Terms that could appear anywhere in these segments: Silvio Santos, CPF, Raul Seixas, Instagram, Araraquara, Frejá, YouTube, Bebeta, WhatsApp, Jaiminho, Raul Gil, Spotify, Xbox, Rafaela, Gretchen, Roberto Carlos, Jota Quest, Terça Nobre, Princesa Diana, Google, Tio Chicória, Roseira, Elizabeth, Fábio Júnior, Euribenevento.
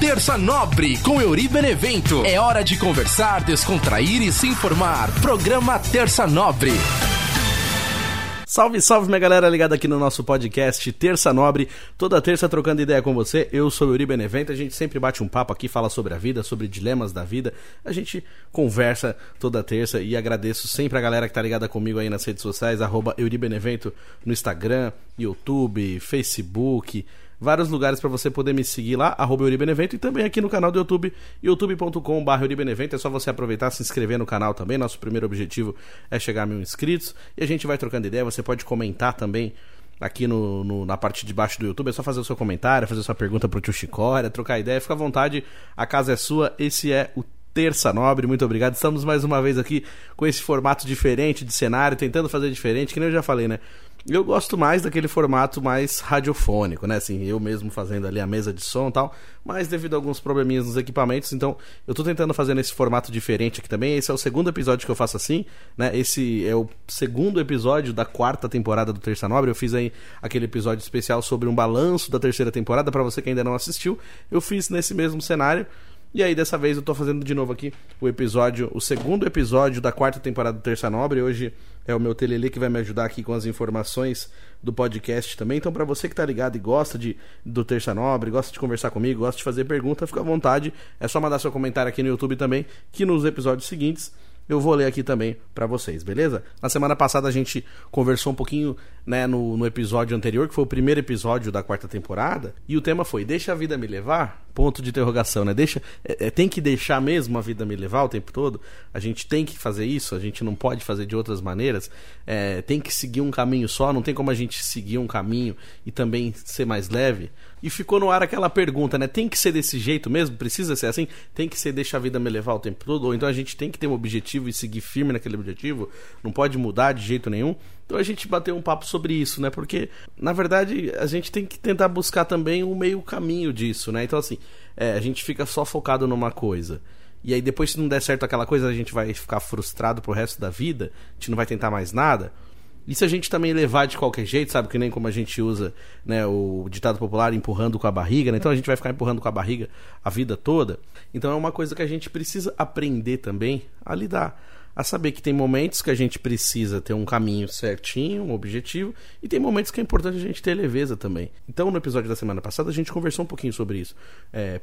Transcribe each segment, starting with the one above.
Terça Nobre com Euribenevento. É hora de conversar, descontrair e se informar. Programa Terça Nobre. Salve, salve minha galera ligada aqui no nosso podcast Terça Nobre, toda terça trocando ideia com você. Eu sou o Euribenevento, a gente sempre bate um papo aqui, fala sobre a vida, sobre dilemas da vida, a gente conversa toda terça e agradeço sempre a galera que tá ligada comigo aí nas redes sociais, @Euribenevento no Instagram, YouTube, Facebook, vários lugares para você poder me seguir lá, @Euribenevento, e também aqui no canal do YouTube, youtube.com/Euribenevento. É só você aproveitar, se inscrever no canal também. Nosso primeiro objetivo é chegar a 1.000 inscritos e a gente vai trocando ideia. Você pode comentar também aqui na parte de baixo do YouTube. É só fazer o seu comentário, fazer sua pergunta pro Tio Chicória, trocar ideia, fica à vontade, a casa é sua. Esse é o Terça Nobre, muito obrigado. Estamos mais uma vez aqui com esse formato diferente de cenário, tentando fazer diferente, que nem eu já falei, né? Eu gosto mais daquele formato mais radiofônico, né? Assim, eu mesmo fazendo ali a mesa de som e tal, mas devido a alguns probleminhas nos equipamentos, então eu tô tentando fazer nesse formato diferente aqui também. Esse é o segundo episódio que eu faço assim, né? Esse é o segundo episódio da quarta temporada do Terça Nobre. Eu fiz aí aquele episódio especial sobre um balanço da terceira temporada, pra você que ainda não assistiu. Eu fiz nesse mesmo cenário. E aí dessa vez eu tô fazendo de novo aqui o segundo episódio da quarta temporada do Terça Nobre. Hoje é o meu Telelê que vai me ajudar aqui com as informações do podcast também. Então pra você que tá ligado e gosta do Terça Nobre, gosta de conversar comigo, gosta de fazer pergunta, fica à vontade. É só mandar seu comentário aqui no YouTube também, que nos episódios seguintes eu vou ler aqui também pra vocês, beleza? Na semana passada a gente conversou um pouquinho, né, no episódio anterior, que foi o primeiro episódio da quarta temporada, e o tema foi: deixa a vida me levar? ? Né? Tem que deixar mesmo a vida me levar o tempo todo? A gente tem que fazer isso? A gente não pode fazer de outras maneiras? Tem que seguir um caminho só? Não tem como a gente seguir um caminho e também ser mais leve? E ficou no ar aquela pergunta, né? Tem que ser desse jeito mesmo? Precisa ser assim? Tem que ser deixa a vida me levar o tempo todo? Ou então a gente tem que ter um objetivo e seguir firme naquele objetivo? Não pode mudar de jeito nenhum? Então a gente bateu um papo sobre isso, né? Porque, na verdade, a gente tem que tentar buscar também um meio caminho disso, né? Então, assim, a gente fica só focado numa coisa. E aí depois, se não der certo aquela coisa, a gente vai ficar frustrado pro resto da vida. A gente não vai tentar mais nada. E se a gente também levar de qualquer jeito, sabe? Que nem como a gente usa, né, o ditado popular, empurrando com a barriga, né? Então a gente vai ficar empurrando com a barriga a vida toda. Então é uma coisa que a gente precisa aprender também a lidar. A saber que tem momentos que a gente precisa ter um caminho certinho, um objetivo. E tem momentos que é importante a gente ter leveza também. Então no episódio da semana passada a gente conversou um pouquinho sobre isso.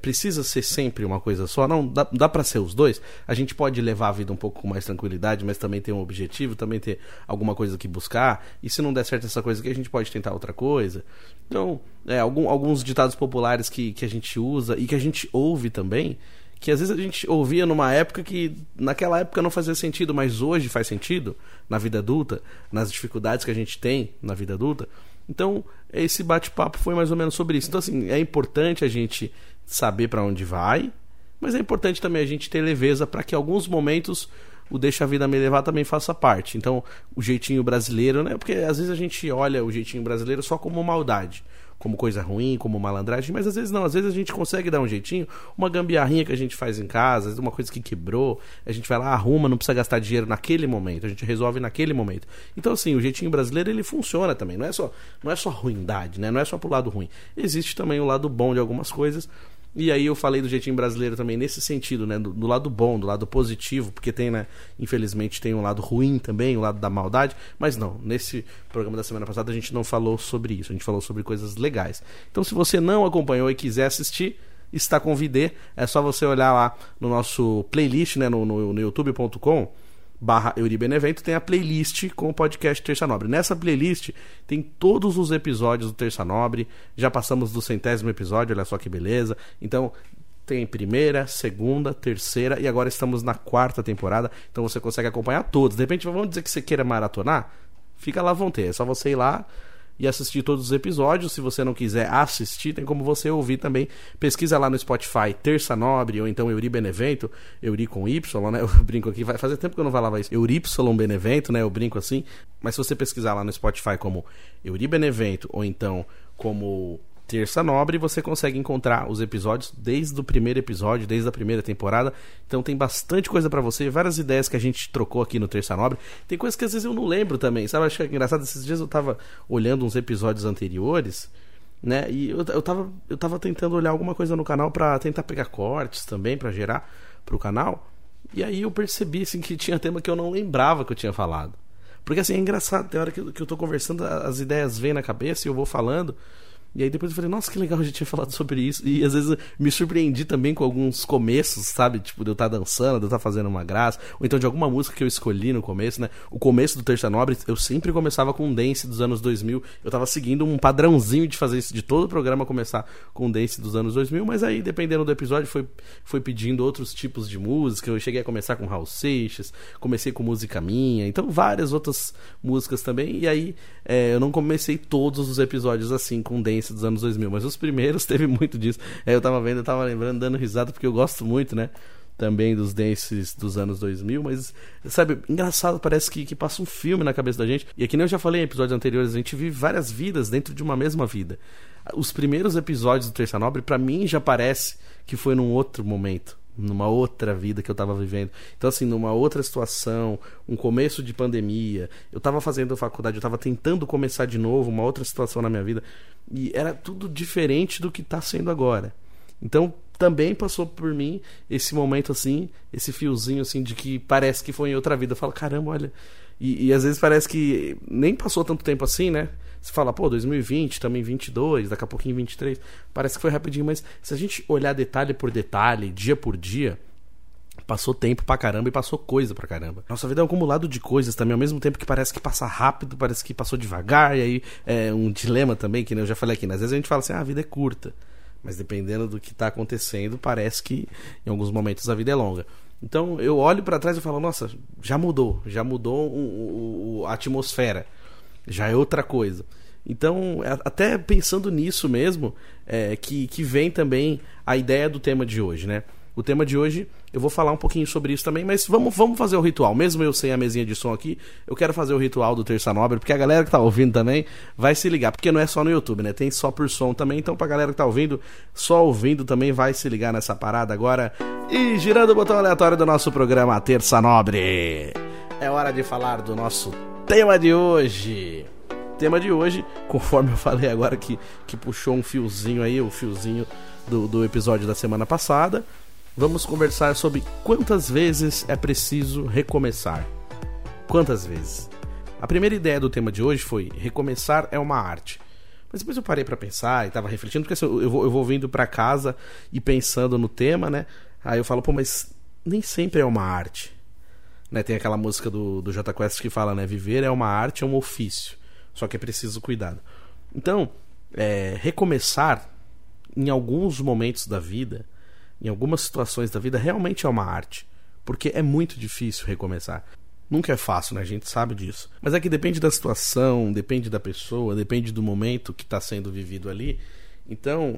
Precisa ser sempre uma coisa só? Não, dá pra ser os dois? A gente pode levar a vida um pouco com mais tranquilidade, mas também ter um objetivo, também ter alguma coisa que buscar. E se não der certo essa coisa aqui, a gente pode tentar outra coisa. Então, alguns ditados populares que a gente usa e que a gente ouve também, que às vezes a gente ouvia numa época que naquela época não fazia sentido, mas hoje faz sentido na vida adulta, nas dificuldades que a gente tem na vida adulta. Então, esse bate-papo foi mais ou menos sobre isso. Então, assim, é importante a gente saber para onde vai, mas é importante também a gente ter leveza para que alguns momentos o deixa a vida me levar também faça parte. Então, o jeitinho brasileiro, né? Porque às vezes a gente olha o jeitinho brasileiro só como maldade, como coisa ruim, como malandragem, mas às vezes não. Às vezes a gente consegue dar um jeitinho, uma gambiarrinha que a gente faz em casa, uma coisa que quebrou, a gente vai lá, arruma, não precisa gastar dinheiro naquele momento, a gente resolve naquele momento. Então, assim, o jeitinho brasileiro, ele funciona também. Não é só ruindade, né? Não é só pro lado ruim. Existe também o lado bom de algumas coisas. E aí eu falei do jeitinho brasileiro também nesse sentido, né? Do lado bom, do lado positivo, porque tem, né? Infelizmente tem um lado ruim também, o lado da maldade, mas não, nesse programa da semana passada a gente não falou sobre isso, a gente falou sobre coisas legais. Então se você não acompanhou e quiser assistir, está com VD, é só você olhar lá no nosso playlist, né? No youtube.com/Euribenevento tem a playlist com o podcast Terça Nobre. Nessa playlist tem todos os episódios do Terça Nobre. Já passamos do 100º episódio, olha só que beleza. Então tem primeira, segunda, terceira e agora estamos na quarta temporada. Então você consegue acompanhar todos. De repente vamos dizer que você queira maratonar? Fica lá à vontade, é só você ir lá e assistir todos os episódios. Se você não quiser assistir, tem como você ouvir também. Pesquisa lá no Spotify Terça Nobre ou então Euribenevento, Euri com Y, né? Eu brinco aqui, vai fazer tempo que eu não falava isso, Euribenevento, né? Eu brinco assim, mas se você pesquisar lá no Spotify como Euribenevento ou então como Terça Nobre, você consegue encontrar os episódios desde o primeiro episódio, desde a primeira temporada. Então tem bastante coisa pra você, várias ideias que a gente trocou aqui no Terça Nobre. Tem coisas que às vezes eu não lembro também, sabe? Acho que é engraçado, esses dias eu tava olhando uns episódios anteriores né? E eu tava tentando olhar alguma coisa no canal pra tentar pegar cortes também, pra gerar pro canal. E aí eu percebi, assim, que tinha tema que eu não lembrava que eu tinha falado. Porque, assim, é engraçado, tem hora que eu tô conversando, as ideias vêm na cabeça e eu vou falando. E aí depois eu falei, nossa, que legal, a gente tinha falado sobre isso. E às vezes eu me surpreendi também com alguns começos, sabe? Tipo, de eu estar dançando, de eu estar fazendo uma graça. Ou então de alguma música que eu escolhi no começo, né? O começo do Terça Nobre, eu sempre começava com um dance dos anos 2000. Eu tava seguindo um padrãozinho de fazer isso, de todo o programa começar com um dance dos anos 2000. Mas aí, dependendo do episódio, foi pedindo outros tipos de música. Eu cheguei a começar com Raul Seixas, comecei com música minha. Então, várias outras músicas também. E aí, eu não comecei todos os episódios assim, com dance dos anos 2000, mas os primeiros teve muito disso. Eu tava vendo, eu tava lembrando, dando risada, porque eu gosto muito, né, também dos dances dos anos 2000, mas sabe, engraçado, parece que passa um filme na cabeça da gente, e aqui, nem eu já falei em episódios anteriores, a gente vive várias vidas dentro de uma mesma vida. Os primeiros episódios do Terça Nobre, pra mim, já parece que foi num outro momento, numa outra vida que eu tava vivendo. Então, assim, numa outra situação, um começo de pandemia, eu tava fazendo faculdade, eu tava tentando começar de novo, uma outra situação na minha vida, e era tudo diferente do que tá sendo agora. Então, também passou por mim esse momento, assim, esse fiozinho, assim, de que parece que foi em outra vida. Eu falo, caramba, olha... E às vezes parece que nem passou tanto tempo assim, né? Você fala, pô, 2020, também 22, daqui a pouquinho 23. Parece que foi rapidinho, mas se a gente olhar detalhe por detalhe, dia por dia, passou tempo pra caramba e passou coisa pra caramba. Nossa vida é um acumulado de coisas também, ao mesmo tempo que parece que passa rápido, parece que passou devagar. E aí é um dilema também, que eu já falei aqui, né? Às vezes a gente fala assim, ah, a vida é curta, mas dependendo do que tá acontecendo, parece que em alguns momentos a vida é longa. Então eu olho pra trás e falo, nossa, já mudou a atmosfera, já é outra coisa. Então, até pensando nisso mesmo, que vem também a ideia do tema de hoje, né? O tema de hoje, eu vou falar um pouquinho sobre isso também, mas vamos fazer o ritual. Mesmo eu sem a mesinha de som aqui, eu quero fazer o ritual do Terça Nobre, porque a galera que tá ouvindo também vai se ligar, porque não é só no YouTube, né? Tem só por som também, então pra galera que tá ouvindo, só ouvindo também vai se ligar nessa parada agora. E girando o botão aleatório do nosso programa Terça Nobre, é hora de falar do nosso tema de hoje. Tema de hoje, conforme eu falei agora que puxou um fiozinho aí, o fiozinho do episódio da semana passada. Vamos conversar sobre quantas vezes é preciso recomeçar. Quantas vezes? A primeira ideia do tema de hoje foi recomeçar é uma arte. Mas depois eu parei pra pensar e tava refletindo, porque assim, eu vou vindo pra casa e pensando no tema, né? Aí eu falo, pô, mas nem sempre é uma arte, né? Tem aquela música do Jota Quest que fala, né? Viver é uma arte, é um ofício. Só que é preciso cuidado. Então, recomeçar em alguns momentos da vida, em algumas situações da vida, realmente é uma arte, porque é muito difícil recomeçar. Nunca é fácil, né? A gente sabe disso. Mas é que depende da situação, depende da pessoa, depende do momento que está sendo vivido ali. Então,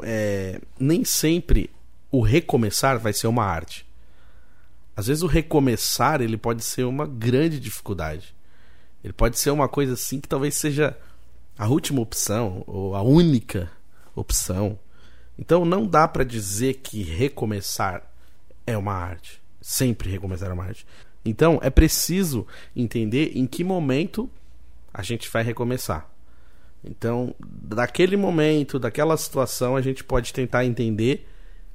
nem sempre o recomeçar vai ser uma arte. Às vezes o recomeçar, ele pode ser uma grande dificuldade. Ele pode ser uma coisa assim que talvez seja a última opção, ou a única opção. Então não dá pra dizer que recomeçar é uma arte. Sempre recomeçar é uma arte. Então é preciso entender em que momento a gente vai recomeçar. Então, daquele momento, daquela situação, a gente pode tentar entender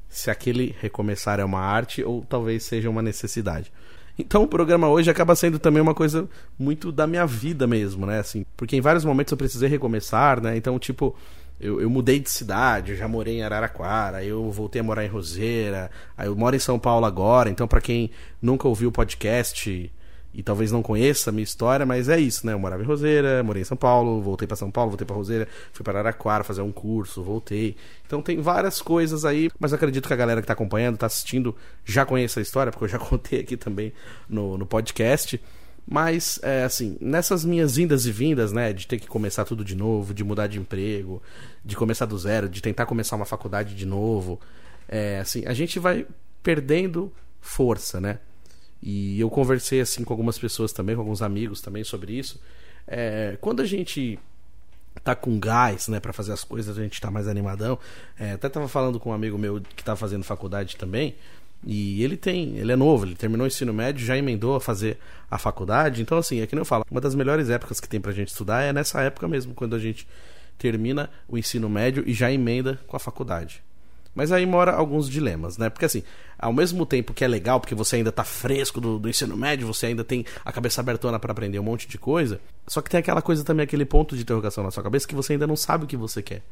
se aquele recomeçar é uma arte ou talvez seja uma necessidade. Então o programa hoje acaba sendo também uma coisa muito da minha vida mesmo, né? Assim, porque em vários momentos eu precisei recomeçar, né? Então, tipo... Eu mudei de cidade, eu já morei em Araraquara, eu voltei a morar em Roseira, aí eu moro em São Paulo agora, então pra quem nunca ouviu o podcast e talvez não conheça a minha história, mas é isso, né? Eu morava em Roseira, morei em São Paulo, voltei pra São Paulo, voltei pra Roseira, fui pra Araraquara fazer um curso, voltei. Então tem várias coisas aí, mas acredito que a galera que tá acompanhando, tá assistindo, já conhece a história, porque eu já contei aqui também no podcast. Mas, assim, nessas minhas indas e vindas, né, de ter que começar tudo de novo, de mudar de emprego, de começar do zero, de tentar começar uma faculdade de novo, assim, a gente vai perdendo força, né? E eu conversei, assim, com algumas pessoas também, com alguns amigos também sobre isso. Quando a gente tá com gás, né, pra fazer as coisas, a gente tá mais animadão. Até tava falando com um amigo meu que tá fazendo faculdade também. E ele é novo, ele terminou o ensino médio, já emendou a fazer a faculdade. Então, assim, é que nem eu falo, uma das melhores épocas que tem pra gente estudar é nessa época mesmo, quando a gente termina o ensino médio e já emenda com a faculdade. Mas aí mora alguns dilemas, né? Porque assim, ao mesmo tempo que é legal, porque você ainda tá fresco do ensino médio, você ainda tem a cabeça abertona pra aprender um monte de coisa, só que tem aquela coisa também, aquele ponto de interrogação na sua cabeça que você ainda não sabe o que você quer.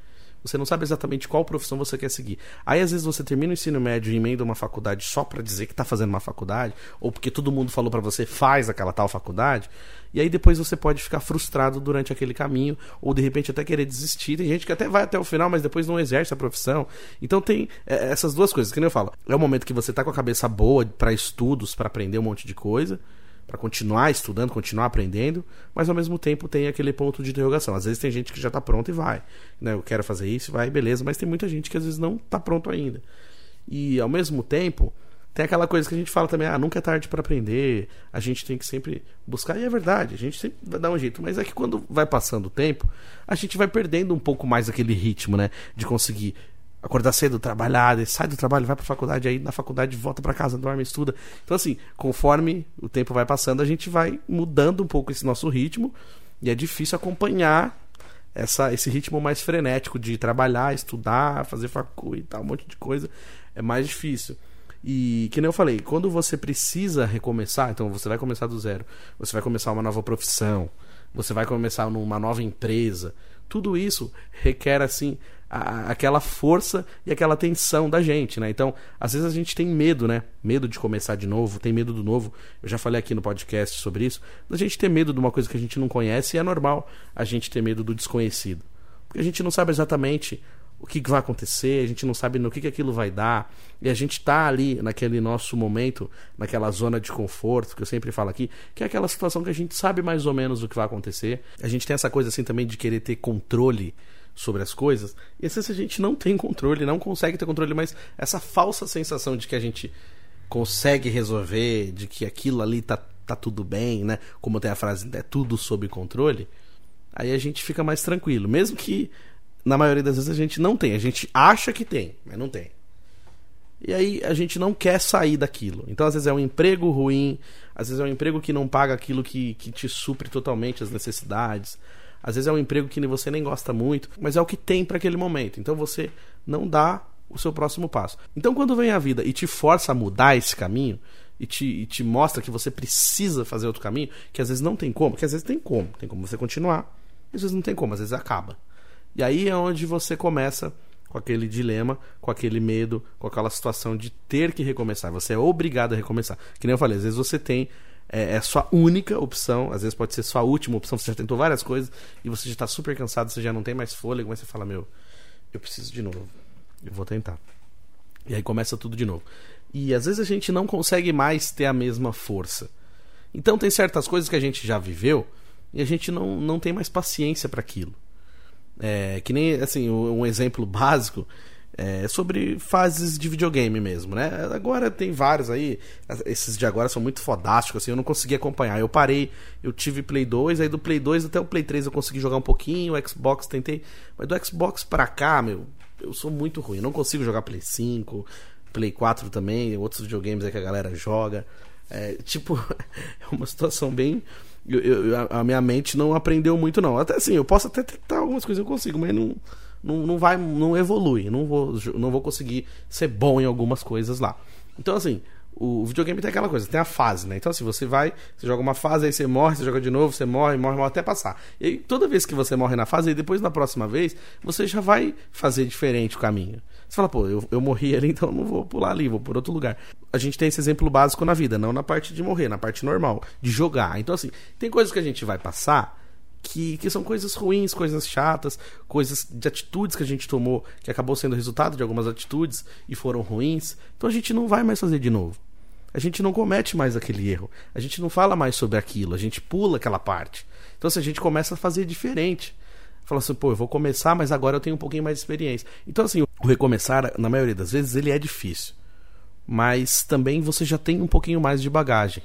Você não sabe exatamente qual profissão você quer seguir. Aí às vezes você termina o ensino médio e emenda uma faculdade só pra dizer que tá fazendo uma faculdade, ou porque todo mundo falou pra você, faz aquela tal faculdade, e aí depois você pode ficar frustrado durante aquele caminho, ou de repente até querer desistir. Tem gente que até vai até o final, mas depois não exerce a profissão. Então tem essas duas coisas, que nem eu falo. É o momento que você tá com a cabeça boa pra estudos, pra aprender um monte de coisa, pra continuar estudando, continuar aprendendo, mas ao mesmo tempo tem aquele ponto de interrogação. Às vezes tem gente que já tá pronta e vai, né? Eu quero fazer isso, vai, beleza, mas tem muita gente que às vezes não tá pronto ainda. E ao mesmo tempo tem aquela coisa que a gente fala também, nunca é tarde pra aprender, a gente tem que sempre buscar, e é verdade, a gente sempre vai dar um jeito, mas é que quando vai passando o tempo, a gente vai perdendo um pouco mais aquele ritmo, né? De conseguir acordar cedo, trabalhar, sai do trabalho, vai pra faculdade, aí na faculdade volta pra casa, dorme, estuda. Então assim, conforme o tempo vai passando, a gente vai mudando um pouco esse nosso ritmo, e é difícil acompanhar esse ritmo mais frenético de trabalhar, estudar, fazer facu e tal, um monte de coisa, é mais difícil. E que nem eu falei, quando você precisa recomeçar, então você vai começar do zero, você vai começar uma nova profissão, você vai começar numa nova empresa, tudo isso requer assim aquela força e aquela tensão da gente, né? Então, às vezes a gente tem medo, né? Medo de começar de novo, tem medo do novo. Eu já falei aqui no podcast sobre isso. A gente ter medo de uma coisa que a gente não conhece, e é normal a gente ter medo do desconhecido. Porque a gente não sabe exatamente o que vai acontecer, a gente não sabe no que aquilo vai dar, e a gente tá ali naquele nosso momento, naquela zona de conforto, que eu sempre falo aqui, que é aquela situação que a gente sabe mais ou menos o que vai acontecer. A gente tem essa coisa assim também de querer ter controle sobre as coisas, e às vezes a gente não tem controle, não consegue ter controle, mas essa falsa sensação de que a gente consegue resolver, de que aquilo ali tá tudo bem, né? Como tem a frase, é tudo sob controle, aí a gente fica mais tranquilo, mesmo que na maioria das vezes a gente não tem. A gente acha que tem, mas não tem. E aí a gente não quer sair daquilo. Então às vezes é um emprego ruim, às vezes é um emprego que não paga aquilo que te supre totalmente as necessidades, às vezes é um emprego que você nem gosta muito, mas é o que tem para aquele momento. Então você não dá o seu próximo passo. Então quando vem a vida e te força a mudar esse caminho, e te mostra que você precisa fazer outro caminho, que às vezes não tem como, que às vezes tem como você continuar, às vezes não tem como, às vezes acaba. E aí é onde você começa com aquele dilema, com aquele medo, com aquela situação de ter que recomeçar. Você é obrigado a recomeçar. Que nem eu falei, às vezes você tem é sua única opção, às vezes pode ser sua última opção, você já tentou várias coisas e você já está super cansado, você já não tem mais fôlego, mas você fala, eu preciso de novo, eu vou tentar. E aí começa tudo de novo. E às vezes a gente não consegue mais ter a mesma força. Então tem certas coisas que a gente já viveu e a gente não tem mais paciência para aquilo. Que nem, assim, um exemplo básico é sobre fases de videogame mesmo, né? Agora tem vários aí, esses de agora são muito fodásticos, assim, eu não consegui acompanhar. Eu parei, eu tive Play 2, aí do Play 2 até o Play 3 eu consegui jogar um pouquinho, o Xbox tentei, mas do Xbox pra cá, eu sou muito ruim, eu não consigo jogar Play 5, Play 4 também, outros videogames aí que a galera joga. É uma situação bem... a minha mente não aprendeu muito, não. Até assim, eu posso até tentar algumas coisas, eu consigo, mas não evolui, não vou conseguir ser bom em algumas coisas lá. Então assim, o videogame tem aquela coisa, tem a fase, né? Então assim, você joga uma fase, aí você morre, você joga de novo, você morre até passar. E aí, toda vez que você morre na fase, aí depois na próxima vez você já vai fazer diferente o caminho. Você fala, eu morri ali, então não vou pular ali, vou por outro lugar. A gente tem esse exemplo básico na vida, não na parte de morrer, na parte normal, de jogar. Então, assim, tem coisas que a gente vai passar que são coisas ruins, coisas chatas, coisas de atitudes que a gente tomou, que acabou sendo resultado de algumas atitudes e foram ruins. Então a gente não vai mais fazer de novo. A gente não comete mais aquele erro. A gente não fala mais sobre aquilo, a gente pula aquela parte. Então, assim, a gente começa a fazer diferente. Fala assim, eu vou começar, mas agora eu tenho um pouquinho mais de experiência. Então, assim, o recomeçar, na maioria das vezes, ele é difícil. Mas também você já tem um pouquinho mais de bagagem.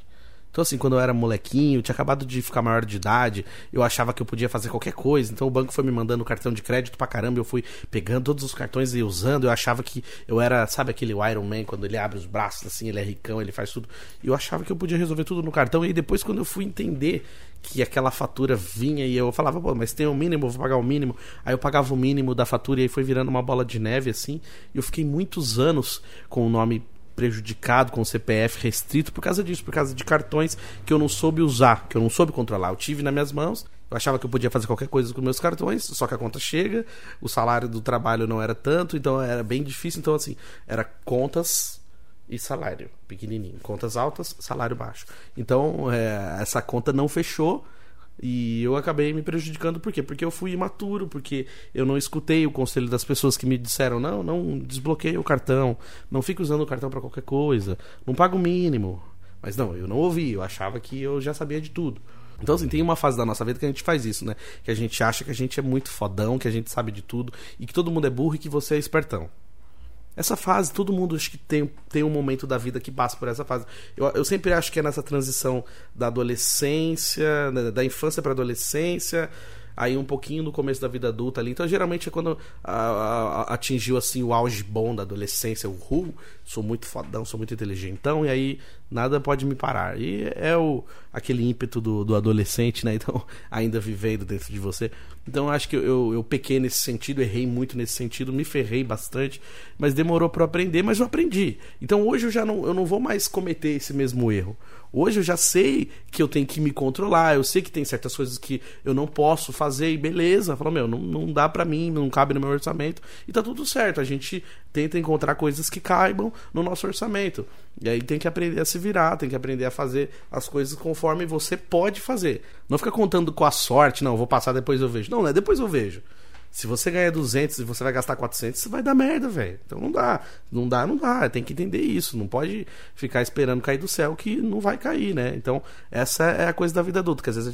Então, assim, quando eu era molequinho, tinha acabado de ficar maior de idade, eu achava que eu podia fazer qualquer coisa. Então o banco foi me mandando cartão de crédito pra caramba, eu fui pegando todos os cartões e usando. Eu achava que eu era, sabe aquele Iron Man, quando ele abre os braços, assim, ele é ricão, ele faz tudo. E eu achava que eu podia resolver tudo no cartão. E aí depois, quando eu fui entender que aquela fatura vinha e eu falava, pô, mas tem um mínimo, eu vou pagar o mínimo. Aí eu pagava o mínimo da fatura e aí foi virando uma bola de neve, assim. E eu fiquei muitos anos com o nome prejudicado, com o CPF restrito por causa disso, por causa de cartões que eu não soube usar, que eu não soube controlar. Eu tive nas minhas mãos, eu achava que eu podia fazer qualquer coisa com meus cartões, só que a conta chega, o salário do trabalho não era tanto, então era bem difícil. Então, assim, era contas e salário pequenininho, contas altas, salário baixo. Então, essa conta não fechou. E eu acabei me prejudicando, por quê? Porque eu fui imaturo, porque eu não escutei o conselho das pessoas que me disseram: não desbloqueia o cartão, não fica usando o cartão pra qualquer coisa, não paga o mínimo. Mas não, eu não ouvi, eu achava que eu já sabia de tudo. Então, assim, tem uma fase da nossa vida que a gente faz isso, né? Que a gente acha que a gente é muito fodão, que a gente sabe de tudo, e que todo mundo é burro e que você é espertão. Essa fase, todo mundo acho que tem um momento da vida que passa por essa fase. Eu sempre acho que é nessa transição da adolescência, da infância para adolescência, aí um pouquinho no começo da vida adulta ali. Então, geralmente é quando atingiu assim o auge bom da adolescência, sou muito fodão, sou muito inteligentão, e aí nada pode me parar. E é aquele ímpeto do adolescente, né? Então, ainda vivendo dentro de você. Então, acho que eu pequei nesse sentido, errei muito nesse sentido, me ferrei bastante, mas demorou para eu aprender, mas eu aprendi. Então, hoje eu não vou mais cometer esse mesmo erro. Hoje eu já sei que eu tenho que me controlar, eu sei que tem certas coisas que eu não posso fazer e beleza. Falo, não dá pra mim, não cabe no meu orçamento. E tá tudo certo, a gente tenta encontrar coisas que caibam no nosso orçamento. E aí tem que aprender a se virar, tem que aprender a fazer as coisas conforme você pode fazer. Não fica contando com a sorte, não, vou passar, depois eu vejo. Não é depois eu vejo. Se você ganha 200 e você vai gastar 400, você vai dar merda, velho. Então não dá. Tem que entender isso. Não pode ficar esperando cair do céu, que não vai cair, né? Então essa é a coisa da vida adulta, que às vezes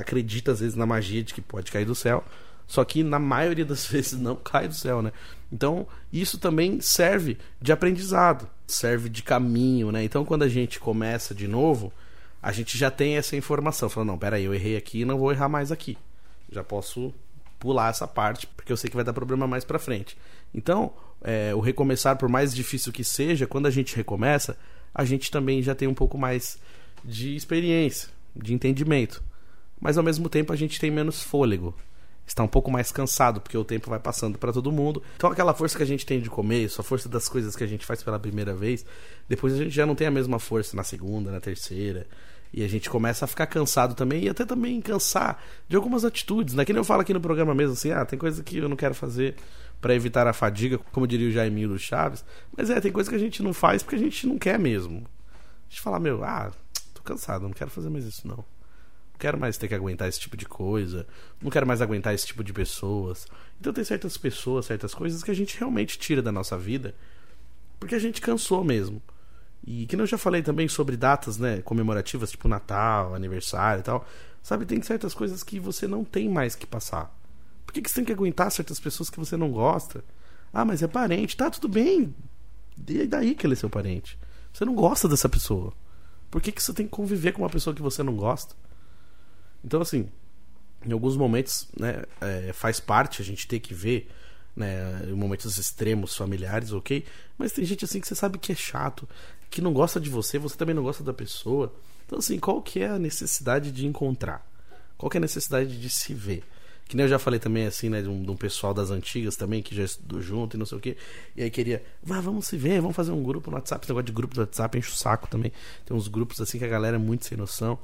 acredita às vezes na magia de que pode cair do céu, só que na maioria das vezes não cai do céu, né? Então isso também serve de aprendizado, serve de caminho, né? Então quando a gente começa de novo, a gente já tem essa informação, falando, não, peraí, eu errei aqui, não vou errar mais aqui. Já posso pular essa parte, porque eu sei que vai dar problema mais pra frente. Então, o recomeçar, por mais difícil que seja, quando a gente recomeça, a gente também já tem um pouco mais de experiência, de entendimento. Mas, ao mesmo tempo, a gente tem menos fôlego. Está um pouco mais cansado, porque o tempo vai passando pra todo mundo. Então, aquela força que a gente tem de começo, a força das coisas que a gente faz pela primeira vez, depois a gente já não tem a mesma força na segunda, na terceira. E a gente começa a ficar cansado também, e até também cansar de algumas atitudes, né? Que nem eu falo aqui no programa mesmo, assim, tem coisa que eu não quero fazer para evitar a fadiga, como diria o Jaiminho do Chaves. Mas tem coisa que a gente não faz porque a gente não quer mesmo. A gente fala, tô cansado, não quero fazer mais isso não. Não quero mais ter que aguentar esse tipo de coisa, não quero mais aguentar esse tipo de pessoas. Então tem certas pessoas, certas coisas que a gente realmente tira da nossa vida porque a gente cansou mesmo. E que eu já falei também sobre datas, né, comemorativas, tipo Natal, aniversário e tal. Sabe, tem certas coisas que você não tem mais que passar. Por que você tem que aguentar certas pessoas que você não gosta? Mas é parente, tá, tudo bem. E daí que ele é seu parente? Você não gosta dessa pessoa. Por que você tem que conviver com uma pessoa que você não gosta? Então, assim, em alguns momentos, né, faz parte a gente ter que ver, né, em momentos extremos, familiares, ok? Mas tem gente assim que você sabe que é chato, que não gosta de você, você também não gosta da pessoa. Então, assim, qual que é a necessidade de encontrar? Qual que é a necessidade de se ver? Que nem eu já falei também, assim, né, de um pessoal das antigas também, que já estudou junto e não sei o quê, e aí queria, vamos se ver, vamos fazer um grupo no WhatsApp. Esse negócio de grupo do WhatsApp enche o saco também. Tem uns grupos assim que a galera é muito sem noção.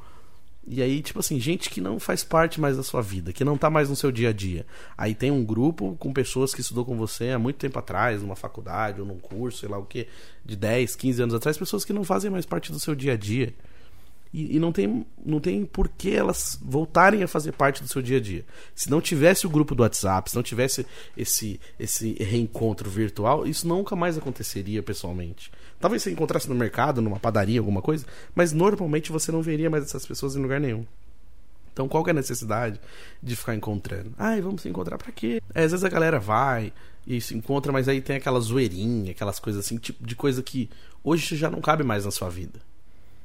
E aí, tipo assim, gente que não faz parte mais da sua vida, que não tá mais no seu dia a dia. Aí tem um grupo com pessoas que estudou com você há muito tempo atrás, numa faculdade ou num curso, sei lá o quê, de 10, 15 anos atrás, pessoas que não fazem mais parte do seu dia a dia. E não tem por que elas voltarem a fazer parte do seu dia a dia. Se não tivesse o grupo do WhatsApp, se não tivesse esse reencontro virtual, isso nunca mais aconteceria pessoalmente. Talvez você encontrasse no mercado, numa padaria, alguma coisa, mas normalmente você não veria mais essas pessoas em lugar nenhum. Então qual que é a necessidade de ficar encontrando? Vamos se encontrar pra quê? Às vezes a galera vai, e se encontra, mas aí tem aquela zoeirinha, aquelas coisas assim, tipo de coisa que hoje já não cabe mais na sua vida.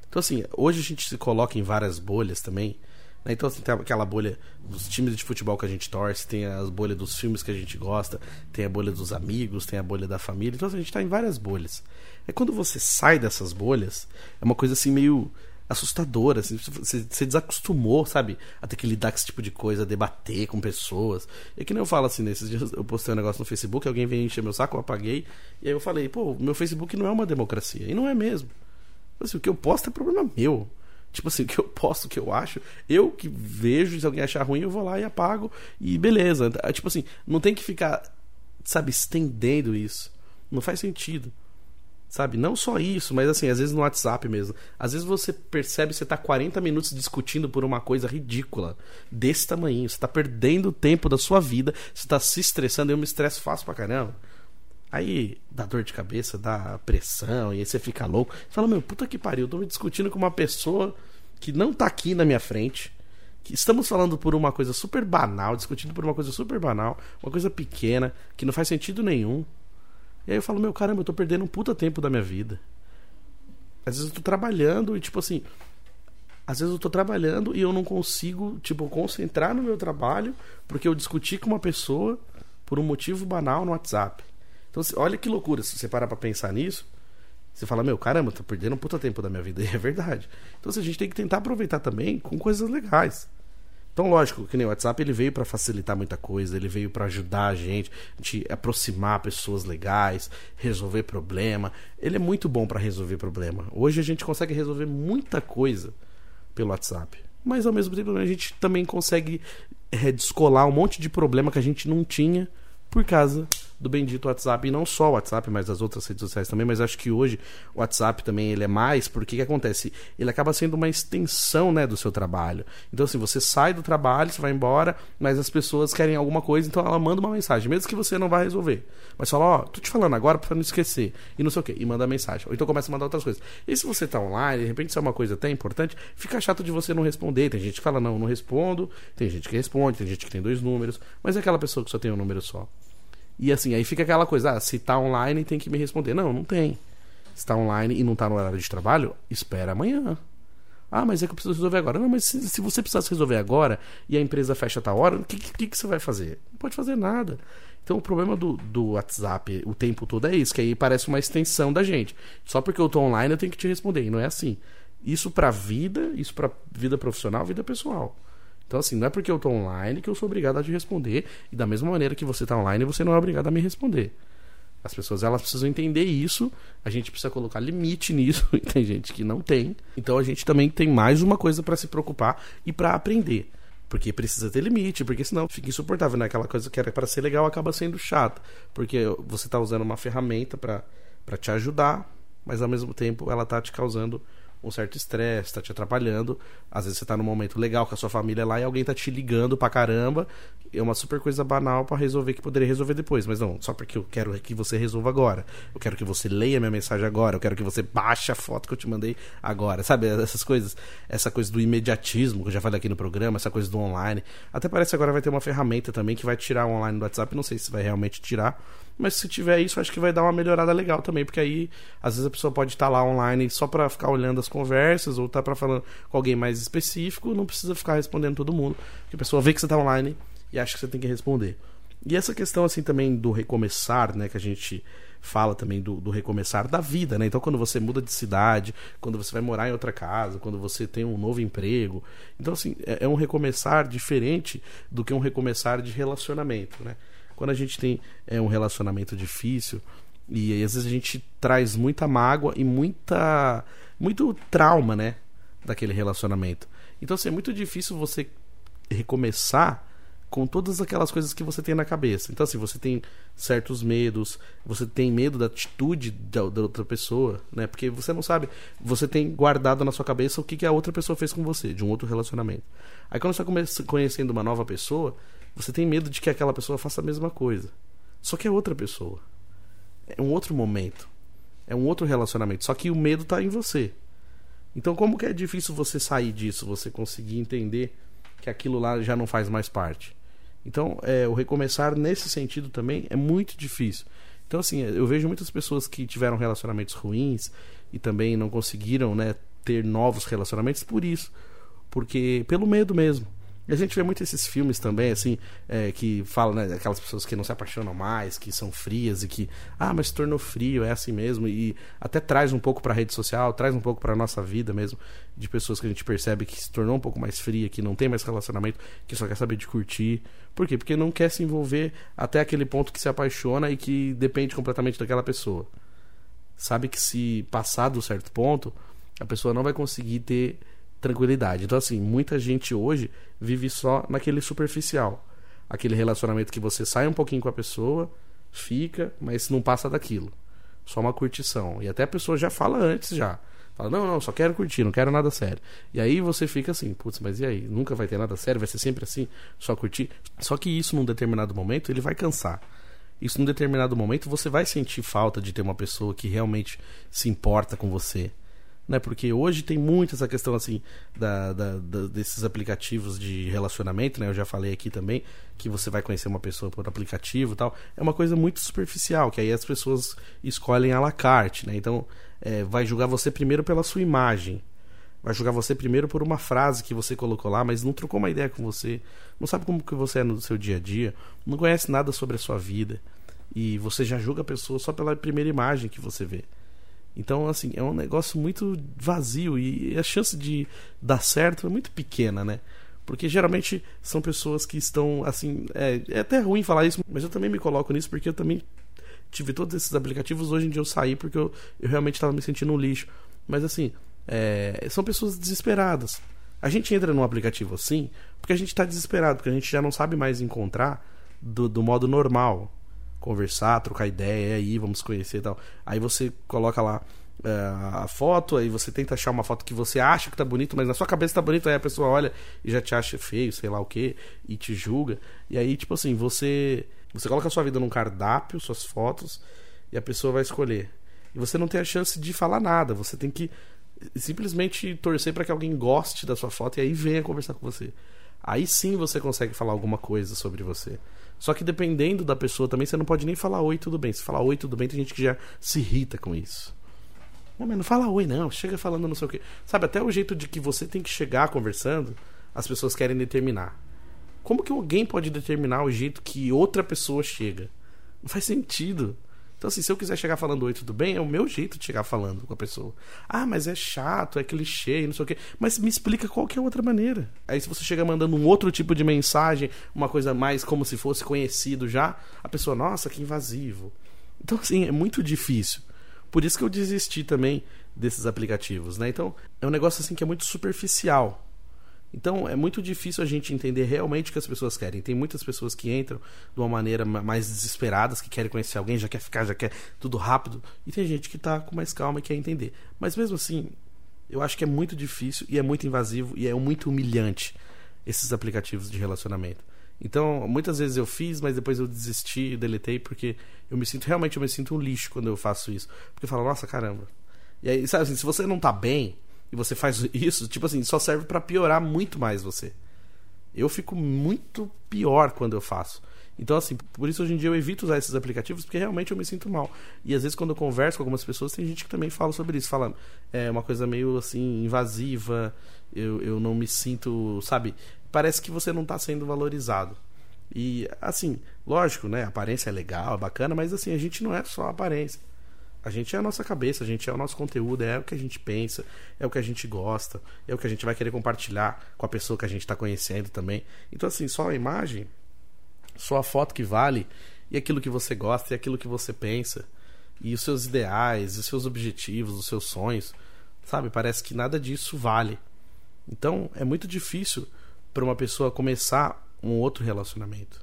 Então assim, hoje a gente se coloca em várias bolhas também, né? Então assim, tem aquela bolha dos times de futebol que a gente torce, tem a bolha dos filmes que a gente gosta, tem a bolha dos amigos, tem a bolha da família. Então assim, a gente tá em várias bolhas. É quando você sai dessas bolhas, é uma coisa assim meio assustadora, assim, você desacostumou, sabe, a ter que lidar com esse tipo de coisa, a debater com pessoas. E que nem eu falo assim, nesses dias eu postei um negócio no Facebook, alguém veio encher meu saco, eu apaguei, e aí eu falei, pô, meu Facebook não é uma democracia, e não é mesmo. Assim, o que eu posto é problema meu. Tipo assim, o que eu posto, o que eu acho, eu que vejo, se alguém achar ruim, eu vou lá e apago, e beleza. Tipo assim, não tem que ficar, sabe, estendendo isso. Não faz sentido. Sabe, não só isso, mas assim, às vezes no WhatsApp mesmo. Às vezes você percebe que você tá 40 minutos discutindo por uma coisa ridícula desse tamanho. Você tá perdendo o tempo da sua vida, você tá se estressando, eu me estresso fácil pra caramba. Aí dá dor de cabeça, dá pressão, e aí você fica louco. Você fala, meu, puta que pariu, eu tô me discutindo com uma pessoa que não tá aqui na minha frente, que estamos falando por uma coisa super banal, discutindo por uma coisa super banal, uma coisa pequena, que não faz sentido nenhum. E aí eu falo, meu, caramba, eu tô perdendo um puta tempo da minha vida. Às vezes eu tô trabalhando e, tipo assim, às vezes eu tô trabalhando e eu não consigo, tipo, concentrar no meu trabalho porque eu discuti com uma pessoa por um motivo banal no WhatsApp. Então, olha que loucura, se você parar pra pensar nisso, você fala, meu, caramba, tô perdendo um puta tempo da minha vida, e é verdade. Então, a gente tem que tentar aproveitar também com coisas legais. Então, lógico, que nem o WhatsApp, ele veio pra facilitar muita coisa, ele veio pra ajudar a gente aproximar pessoas legais, resolver problema. Ele é muito bom pra resolver problema. Hoje a gente consegue resolver muita coisa pelo WhatsApp, mas ao mesmo tempo a gente também consegue descolar um monte de problema que a gente não tinha por causa do bendito WhatsApp. E não só o WhatsApp, mas as outras redes sociais também. Mas acho que hoje o WhatsApp também ele é mais... Porque o que acontece? Ele acaba sendo uma extensão, né, do seu trabalho. Então assim, você sai do trabalho, você vai embora, mas as pessoas querem alguma coisa, então ela manda uma mensagem, mesmo que você não vá resolver, mas fala, ó, tô te falando agora pra não esquecer, e não sei o quê, e manda mensagem. Ou então começa a mandar outras coisas. E se você tá online, de repente, se é uma coisa até importante, fica chato de você não responder. Tem gente que fala, não respondo. Tem gente que responde, tem gente que tem dois números. Mas é aquela pessoa que só tem um número só. E assim, aí fica aquela coisa, se tá online tem que me responder. Não tem. Se tá online e não tá no horário de trabalho, espera amanhã. Ah, mas é que eu preciso resolver agora. Não, mas se você precisasse resolver agora e a empresa fecha a tal hora, o que você vai fazer? Não pode fazer nada. Então o problema do WhatsApp o tempo todo é isso, que aí parece uma extensão da gente. Só porque eu tô online eu tenho que te responder, e não é assim. Isso pra vida profissional, vida pessoal. Então assim, não é porque eu tô online que eu sou obrigado a te responder, e da mesma maneira que você tá online, você não é obrigado a me responder. As pessoas, elas precisam entender isso, a gente precisa colocar limite nisso, e tem gente que não tem. Então a gente também tem mais uma coisa pra se preocupar e pra aprender, porque precisa ter limite, porque senão fica insuportável, né? Aquela coisa que era pra ser legal acaba sendo chata, porque você tá usando uma ferramenta pra te ajudar, mas ao mesmo tempo ela tá te causando um certo estresse, tá te atrapalhando. Às vezes você tá num momento legal com a sua família lá e alguém tá te ligando pra caramba, é uma super coisa banal pra resolver, que poderia resolver depois, mas não, só porque eu quero que você resolva agora, eu quero que você leia minha mensagem agora, eu quero que você baixe a foto que eu te mandei agora, sabe, essas coisas, essa coisa do imediatismo que eu já falei aqui no programa, essa coisa do online. Até parece que agora vai ter uma ferramenta também que vai tirar o online do WhatsApp, não sei se vai realmente tirar, mas se tiver isso, acho que vai dar uma melhorada legal também, porque aí, às vezes a pessoa pode estar lá online só pra ficar olhando as conversas, ou tá pra falar com alguém mais específico, não precisa ficar respondendo todo mundo, porque a pessoa vê que você tá online e acha que você tem que responder. E essa questão assim também do recomeçar, né, que a gente fala também do recomeçar da vida, né? Então quando você muda de cidade, quando você vai morar em outra casa, quando você tem um novo emprego, então assim, é um recomeçar diferente do que um recomeçar de relacionamento, né? Quando a gente tem um relacionamento difícil, e aí às vezes a gente traz muita mágoa e muito trauma, né, daquele relacionamento. Então assim, é muito difícil você recomeçar com todas aquelas coisas que você tem na cabeça. Então assim, você tem certos medos, você tem medo da atitude da outra pessoa, né? Porque você não sabe, você tem guardado na sua cabeça o que a outra pessoa fez com você, de um outro relacionamento. Aí quando você está conhecendo uma nova pessoa, você tem medo de que aquela pessoa faça a mesma coisa, só que é outra pessoa, é um outro momento, é um outro relacionamento, só que o medo está em você. Então como que é difícil você sair disso, você conseguir entender que aquilo lá já não faz mais parte. Então, o recomeçar nesse sentido também é muito difícil. Então, assim, eu vejo muitas pessoas que tiveram relacionamentos ruins e também não conseguiram, né, ter novos relacionamentos por isso, porque pelo medo mesmo. A gente vê muito esses filmes também, assim, que falam, né, aquelas pessoas que não se apaixonam mais, que são frias e que, mas se tornou frio, é assim mesmo, e até traz um pouco pra rede social, traz um pouco pra nossa vida mesmo, de pessoas que a gente percebe que se tornou um pouco mais fria, que não tem mais relacionamento, que só quer saber de curtir. Por quê? Porque não quer se envolver até aquele ponto que se apaixona e que depende completamente daquela pessoa. Sabe que se passar do certo ponto, a pessoa não vai conseguir ter tranquilidade. Então, assim, muita gente hoje vive só naquele superficial, aquele relacionamento que você sai um pouquinho com a pessoa, fica, mas não passa daquilo, só uma curtição. E até a pessoa já fala antes, já fala, não, só quero curtir, não quero nada sério. E aí você fica assim, putz, mas e aí? Nunca vai ter nada sério? Vai ser sempre assim? Só curtir? Só que isso, num determinado momento, ele vai cansar. Isso, num determinado momento, você vai sentir falta de ter uma pessoa que realmente se importa com você. Porque hoje tem muito essa questão assim desses aplicativos de relacionamento, né? Eu já falei aqui também que você vai conhecer uma pessoa por aplicativo e tal. É uma coisa muito superficial, que aí as pessoas escolhem à la carte, né? Então vai julgar você primeiro pela sua imagem, vai julgar você primeiro por uma frase que você colocou lá, mas não trocou uma ideia com você, não sabe como que você é no seu dia a dia, não conhece nada sobre a sua vida, e você já julga a pessoa só pela primeira imagem que você vê. Então, assim, é um negócio muito vazio e a chance de dar certo é muito pequena, né? Porque geralmente são pessoas que estão, assim... É até ruim falar isso, mas eu também me coloco nisso, porque eu também tive todos esses aplicativos. Hoje em dia eu saí porque eu realmente estava me sentindo um lixo. Mas, assim, são pessoas desesperadas. A gente entra num aplicativo assim porque a gente está desesperado, porque a gente já não sabe mais encontrar do modo normal... conversar, trocar ideia, aí vamos conhecer e tal. Aí você coloca lá a foto, aí você tenta achar uma foto que você acha que tá bonito, mas na sua cabeça tá bonito, aí a pessoa olha e já te acha feio, sei lá o que, e te julga. E aí, tipo assim, você coloca a sua vida num cardápio, suas fotos, e a pessoa vai escolher. E você não tem a chance de falar nada, você tem que simplesmente torcer pra que alguém goste da sua foto e aí venha conversar com você. Aí sim você consegue falar alguma coisa sobre você. Só que dependendo da pessoa também, você não pode nem falar oi, tudo bem. Se falar oi, tudo bem, tem gente que já se irrita com isso. Não, mas não fala oi, não. Chega falando não sei o quê. Sabe, até o jeito de que você tem que chegar conversando, as pessoas querem determinar. Como que alguém pode determinar o jeito que outra pessoa chega? Não faz sentido. Então, assim, se eu quiser chegar falando oi, tudo bem, é o meu jeito de chegar falando com a pessoa. Mas é chato, é clichê, não sei o quê. Mas me explica qual que é outra maneira. Aí se você chega mandando um outro tipo de mensagem, uma coisa mais como se fosse conhecido já, a pessoa, nossa, que invasivo. Então, assim, é muito difícil. Por isso que eu desisti também desses aplicativos, né? Então, é um negócio assim que é muito superficial. Então é muito difícil a gente entender realmente o que as pessoas querem. Tem muitas pessoas que entram de uma maneira mais desesperadas, que querem conhecer alguém, já quer ficar, já quer tudo rápido. E tem gente que tá com mais calma e quer entender. Mas mesmo assim, eu acho que é muito difícil e é muito invasivo e é muito humilhante esses aplicativos de relacionamento. Então muitas vezes eu fiz, mas depois eu desisti e deletei, porque eu me sinto um lixo quando eu faço isso. Porque eu falo, nossa, caramba. E aí, sabe assim, se você não tá bem e você faz isso, tipo assim, só serve pra piorar muito mais você. Eu fico muito pior quando eu faço. Então, assim, por isso hoje em dia eu evito usar esses aplicativos, porque realmente eu me sinto mal. E às vezes quando eu converso com algumas pessoas, tem gente que também fala sobre isso, fala uma coisa meio assim, invasiva, eu não me sinto, sabe? Parece que você não tá sendo valorizado. E, assim, lógico, né? A aparência é legal, é bacana, mas assim, a gente não é só a aparência. A gente é a nossa cabeça, a gente é o nosso conteúdo, é o que a gente pensa, é o que a gente gosta, é o que a gente vai querer compartilhar com a pessoa que a gente está conhecendo também. Então, assim, só a imagem, só a foto que vale, e aquilo que você gosta, e aquilo que você pensa, e os seus ideais, os seus objetivos, os seus sonhos, sabe? Parece que nada disso vale. Então, é muito difícil para uma pessoa começar um outro relacionamento.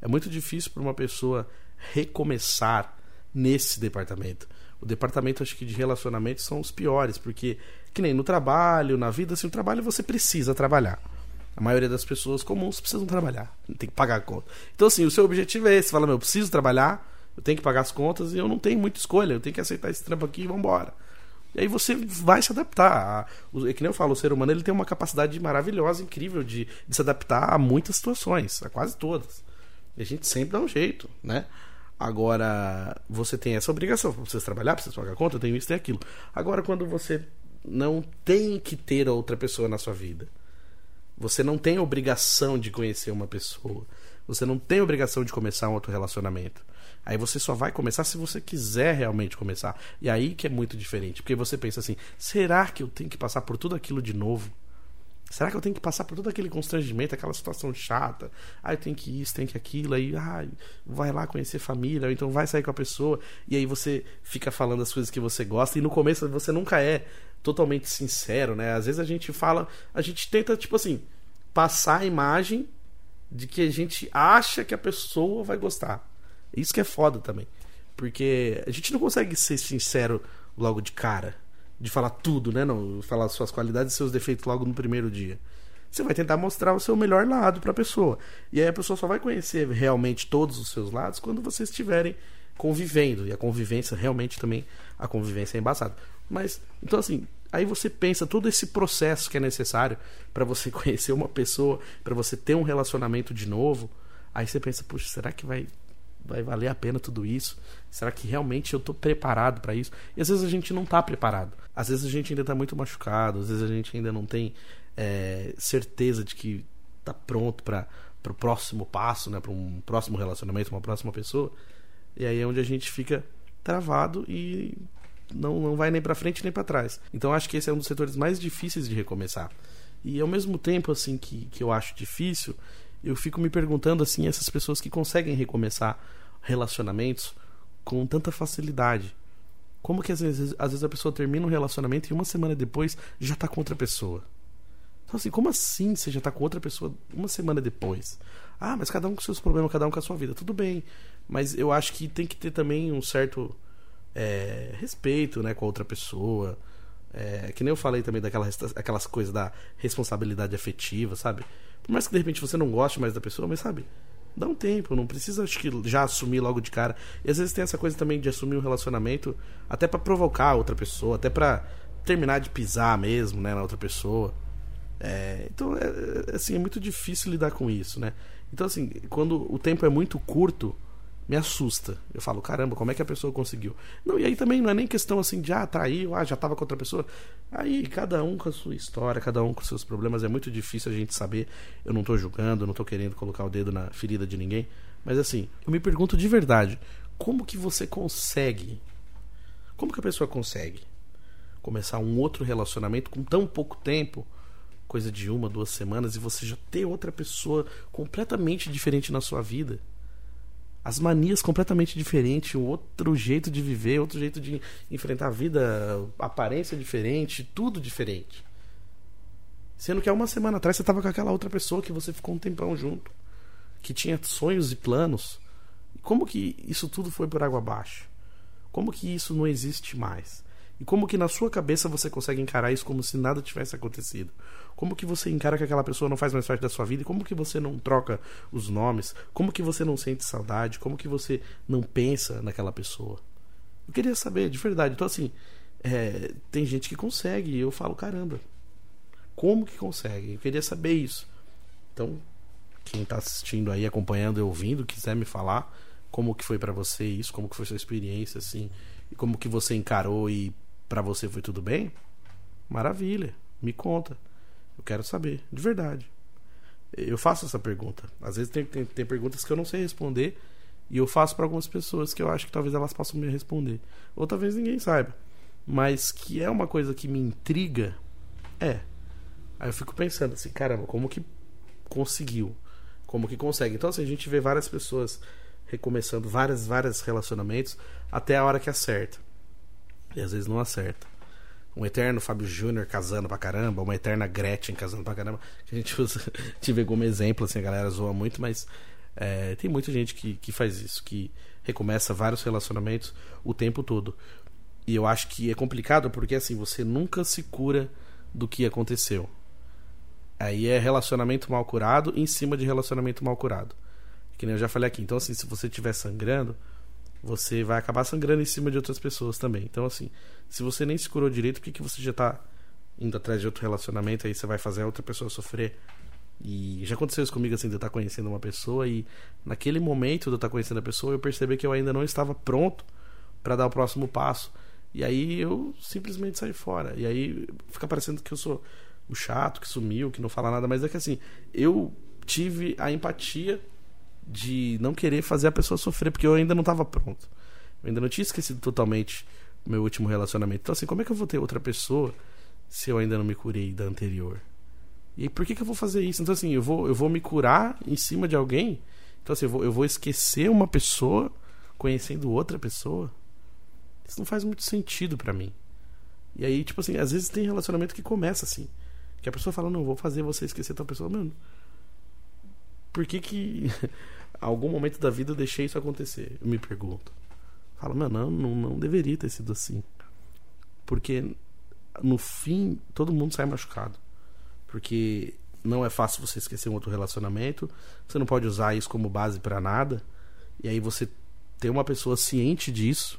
É muito difícil para uma pessoa recomeçar nesse departamento. O departamento, acho que de relacionamentos, são os piores, porque, que nem no trabalho, na vida, assim, o trabalho você precisa trabalhar. A maioria das pessoas comuns precisam trabalhar, tem que pagar a conta. Então, assim, o seu objetivo é esse, você fala, eu preciso trabalhar, eu tenho que pagar as contas e eu não tenho muita escolha, eu tenho que aceitar esse trampo aqui e vambora. E aí você vai se adaptar. É que nem eu falo, o ser humano ele tem uma capacidade maravilhosa, incrível de se adaptar a muitas situações, a quase todas. E a gente sempre dá um jeito, né? Agora, você tem essa obrigação, precisa trabalhar, precisa pagar conta, tem isso, tem aquilo. Agora, quando você não tem que ter outra pessoa na sua vida, você não tem obrigação de conhecer uma pessoa, você não tem obrigação de começar um outro relacionamento. Aí você só vai começar se você quiser realmente começar. E aí que é muito diferente, porque você pensa assim, será que eu tenho que passar por tudo aquilo de novo? Será que eu tenho que passar por todo aquele constrangimento, aquela situação chata? Ah, eu tenho que isso, tenho que aquilo, aí ah, vai lá conhecer família, ou então vai sair com a pessoa, e aí você fica falando as coisas que você gosta, e no começo você nunca é totalmente sincero, né? Às vezes a gente fala, a gente tenta, tipo assim, passar a imagem de que a gente acha que a pessoa vai gostar. Isso que é foda também, porque a gente não consegue ser sincero logo de cara, de falar tudo, né? Não, falar suas qualidades e seus defeitos logo no primeiro dia. Você vai tentar mostrar o seu melhor lado pra pessoa, e aí a pessoa só vai conhecer realmente todos os seus lados quando vocês estiverem convivendo. E a convivência, realmente também, a convivência é embaçada. Mas, então assim, aí você pensa todo esse processo que é necessário pra você conhecer uma pessoa, pra você ter um relacionamento de novo. Aí você pensa, puxa, será que vai valer a pena tudo isso? Será que realmente eu tô preparado pra isso? E às vezes a gente não tá preparado. Às vezes a gente ainda tá muito machucado. Às vezes a gente ainda não tem certeza de que tá pronto pra pro próximo passo, né? Pra um próximo relacionamento, uma próxima pessoa. E aí é onde a gente fica travado e não vai nem pra frente nem pra trás. Então acho que esse é um dos setores mais difíceis de recomeçar. E ao mesmo tempo assim que eu acho difícil, eu fico me perguntando assim, essas pessoas que conseguem recomeçar relacionamentos com tanta facilidade, como que às vezes a pessoa termina um relacionamento e uma semana depois já tá com outra pessoa? Então assim, como assim você já tá com outra pessoa uma semana depois? Ah, mas cada um com seus problemas, cada um com a sua vida, tudo bem, mas eu acho que tem que ter também um certo respeito, né, com a outra pessoa. Que nem eu falei também daquelas coisas da responsabilidade afetiva, sabe? Por mais que de repente você não goste mais da pessoa, mas sabe, dá um tempo, não precisa, acho que, já assumir logo de cara. E às vezes tem essa coisa também de assumir um relacionamento até pra provocar outra pessoa, até pra terminar de pisar mesmo, né, na outra pessoa. Então assim, é muito difícil lidar com isso, né? Então assim, quando o tempo é muito curto, me assusta. Eu falo, caramba, como é que a pessoa conseguiu? Não, e aí também não é nem questão assim de traiu, já tava com outra pessoa. Aí cada um com a sua história, cada um com seus problemas, é muito difícil a gente saber. Eu não tô julgando, eu não tô querendo colocar o dedo na ferida de ninguém, mas assim, eu me pergunto de verdade, como que você consegue, como que a pessoa consegue começar um outro relacionamento com tão pouco tempo, coisa de 1-2 semanas, e você já ter outra pessoa completamente diferente na sua vida? As manias completamente diferentes, outro jeito de viver, outro jeito de enfrentar a vida, aparência diferente, tudo diferente. Sendo que há uma semana atrás você estava com aquela outra pessoa que você ficou um tempão junto, que tinha sonhos e planos. Como que isso tudo foi por água abaixo? Como que isso não existe mais? E como que na sua cabeça você consegue encarar isso como se nada tivesse acontecido? Como que você encara que aquela pessoa não faz mais parte da sua vida? E como que você não troca os nomes? Como que você não sente saudade? Como que você não pensa naquela pessoa? Eu queria saber, de verdade. Então assim, tem gente que consegue, e eu falo, caramba, como que consegue? Eu queria saber isso. Então, quem tá assistindo aí, acompanhando e ouvindo, quiser me falar como que foi pra você isso, como que foi sua experiência, assim, e como que você encarou, e pra você foi tudo bem? Maravilha, me conta. Eu quero saber, de verdade. Eu faço essa pergunta. Às vezes tem perguntas que eu não sei responder, e eu faço pra algumas pessoas que eu acho que talvez elas possam me responder, ou talvez ninguém saiba, mas que é uma coisa que me intriga. Aí eu fico pensando assim, caramba, como que conseguiu? Como que consegue? Então assim, a gente vê várias pessoas recomeçando vários relacionamentos até a hora que acerta, e às vezes não acerta. Um eterno Fábio Júnior casando pra caramba, uma eterna Gretchen casando pra caramba, que a gente vê como exemplo, assim, a galera zoa muito, mas tem muita gente que faz isso, que recomeça vários relacionamentos o tempo todo. E eu acho que é complicado porque assim, você nunca se cura do que aconteceu. Aí é relacionamento mal curado em cima de relacionamento mal curado, que nem eu já falei aqui. Então assim, se você estiver sangrando, você vai acabar sangrando em cima de outras pessoas também. Então, assim, se você nem se curou direito, por que você já tá indo atrás de outro relacionamento? Aí você vai fazer a outra pessoa sofrer. E já aconteceu isso comigo, assim, de eu estar conhecendo uma pessoa e naquele momento de eu estar conhecendo a pessoa, eu percebi que eu ainda não estava pronto pra dar o próximo passo. E aí eu simplesmente saí fora. E aí fica parecendo que eu sou o chato, que sumiu, que não fala nada. Mas é que, assim, eu tive a empatia de não querer fazer a pessoa sofrer, porque eu ainda não estava pronto. Eu ainda não tinha esquecido totalmente o meu último relacionamento. Então, assim, como é que eu vou ter outra pessoa se eu ainda não me curei da anterior? E por que eu vou fazer isso? Então, assim, eu vou me curar em cima de alguém? Então, assim, eu vou esquecer uma pessoa conhecendo outra pessoa? Isso não faz muito sentido pra mim. E aí, tipo assim, às vezes tem relacionamento que começa assim, que a pessoa fala, não, vou fazer você esquecer tal pessoa. Mano, por que algum momento da vida eu deixei isso acontecer? Eu me pergunto. Falo, mano, não deveria ter sido assim. Porque no fim, todo mundo sai machucado. Porque não é fácil você esquecer um outro relacionamento. Você não pode usar isso como base pra nada. E aí você ter uma pessoa ciente disso,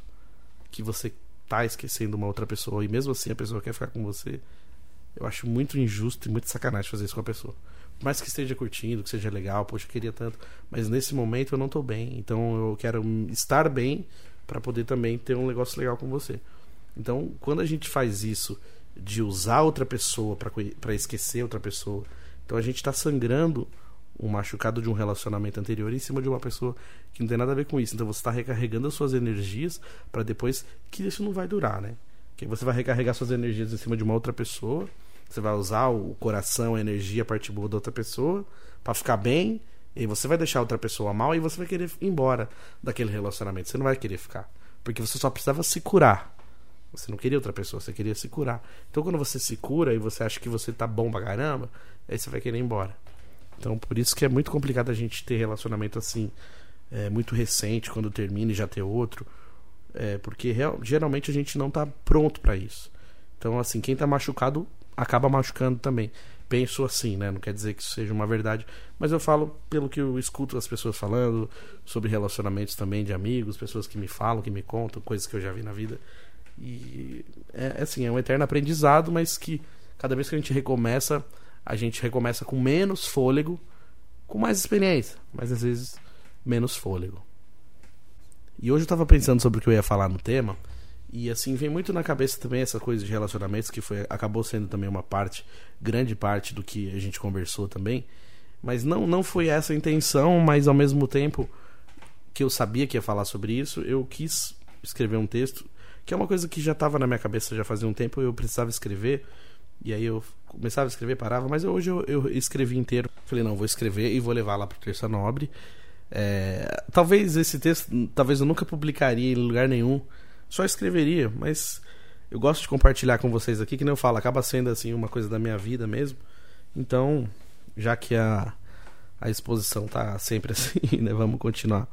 que você tá esquecendo uma outra pessoa, e mesmo assim a pessoa quer ficar com você. Eu acho muito injusto e muito sacanagem fazer isso com a pessoa. Por mais que esteja curtindo, que seja legal, poxa, eu queria tanto, mas nesse momento eu não tô bem, então eu quero estar bem pra poder também ter um negócio legal com você. Então, quando a gente faz isso de usar outra pessoa pra esquecer outra pessoa, então a gente tá sangrando um machucado de um relacionamento anterior em cima de uma pessoa que não tem nada a ver com isso. Então você tá recarregando as suas energias pra depois, que isso não vai durar, né? Que você vai recarregar suas energias em cima de uma outra pessoa. Você vai usar o coração, a energia, a parte boa da outra pessoa pra ficar bem, e você vai deixar a outra pessoa mal, e você vai querer ir embora daquele relacionamento. Você não vai querer ficar, porque você só precisava se curar. Você não queria outra pessoa, você queria se curar. Então quando você se cura e você acha que você tá bom pra caramba, aí você vai querer ir embora. Então por isso que é muito complicado a gente ter relacionamento assim, muito recente, quando termina e já ter outro, porque geralmente a gente não tá pronto pra isso. Então, assim, quem tá machucado acaba machucando também. Penso assim, né? Não quer dizer que isso seja uma verdade, mas eu falo pelo que eu escuto as pessoas falando sobre relacionamentos também de amigos, pessoas que me falam, que me contam coisas que eu já vi na vida. E é assim, é um eterno aprendizado, mas que cada vez que a gente recomeça com menos fôlego, com mais experiência, mas às vezes menos fôlego. E hoje eu tava pensando sobre o que eu ia falar no tema, e assim, vem muito na cabeça também essa coisa de relacionamentos, que acabou sendo também uma parte, grande parte do que a gente conversou também, mas não foi essa a intenção, mas ao mesmo tempo que eu sabia que ia falar sobre isso, eu quis escrever um texto, que é uma coisa que já estava na minha cabeça já fazia um tempo, eu precisava escrever, e aí eu começava a escrever, parava, mas hoje eu escrevi inteiro, falei, não, vou escrever e vou levar lá para Terça Nobre. Talvez esse texto, talvez eu nunca publicaria em lugar nenhum, só escreveria, mas eu gosto de compartilhar com vocês aqui, que nem eu falo, acaba sendo assim uma coisa da minha vida mesmo. Então, já que a exposição tá sempre assim, né, vamos continuar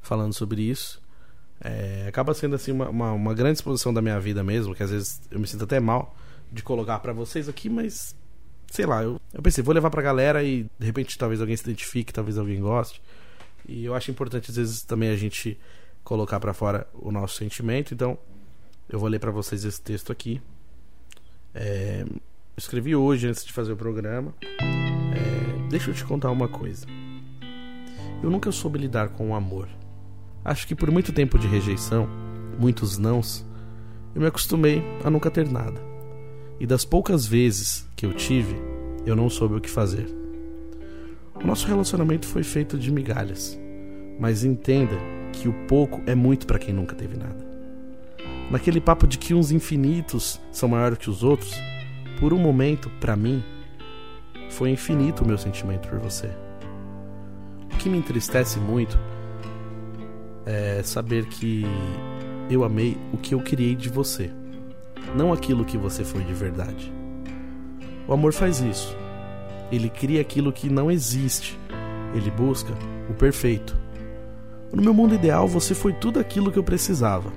falando sobre isso. Acaba sendo assim uma grande exposição da minha vida mesmo, que às vezes eu me sinto até mal de colocar pra vocês aqui, mas sei lá, eu pensei, vou levar pra galera e de repente talvez alguém se identifique, talvez alguém goste. E eu acho importante às vezes também a gente colocar pra fora o nosso sentimento. Então eu vou ler pra vocês esse texto aqui. Eu escrevi hoje antes de fazer o programa. Deixa eu te contar uma coisa. Eu nunca soube lidar com o amor. Acho que por muito tempo de rejeição, muitos nãos, eu me acostumei a nunca ter nada. E das poucas vezes que eu tive, eu não soube o que fazer. O nosso relacionamento foi feito de migalhas, mas entenda que o pouco é muito para quem nunca teve nada. Naquele papo de que uns infinitos são maiores que os outros, por um momento, para mim, foi infinito o meu sentimento por você. O que me entristece muito é saber que eu amei o que eu criei de você, não aquilo que você foi de verdade. O amor faz isso. Ele cria aquilo que não existe. Ele busca o perfeito. No meu mundo ideal, você foi tudo aquilo que eu precisava.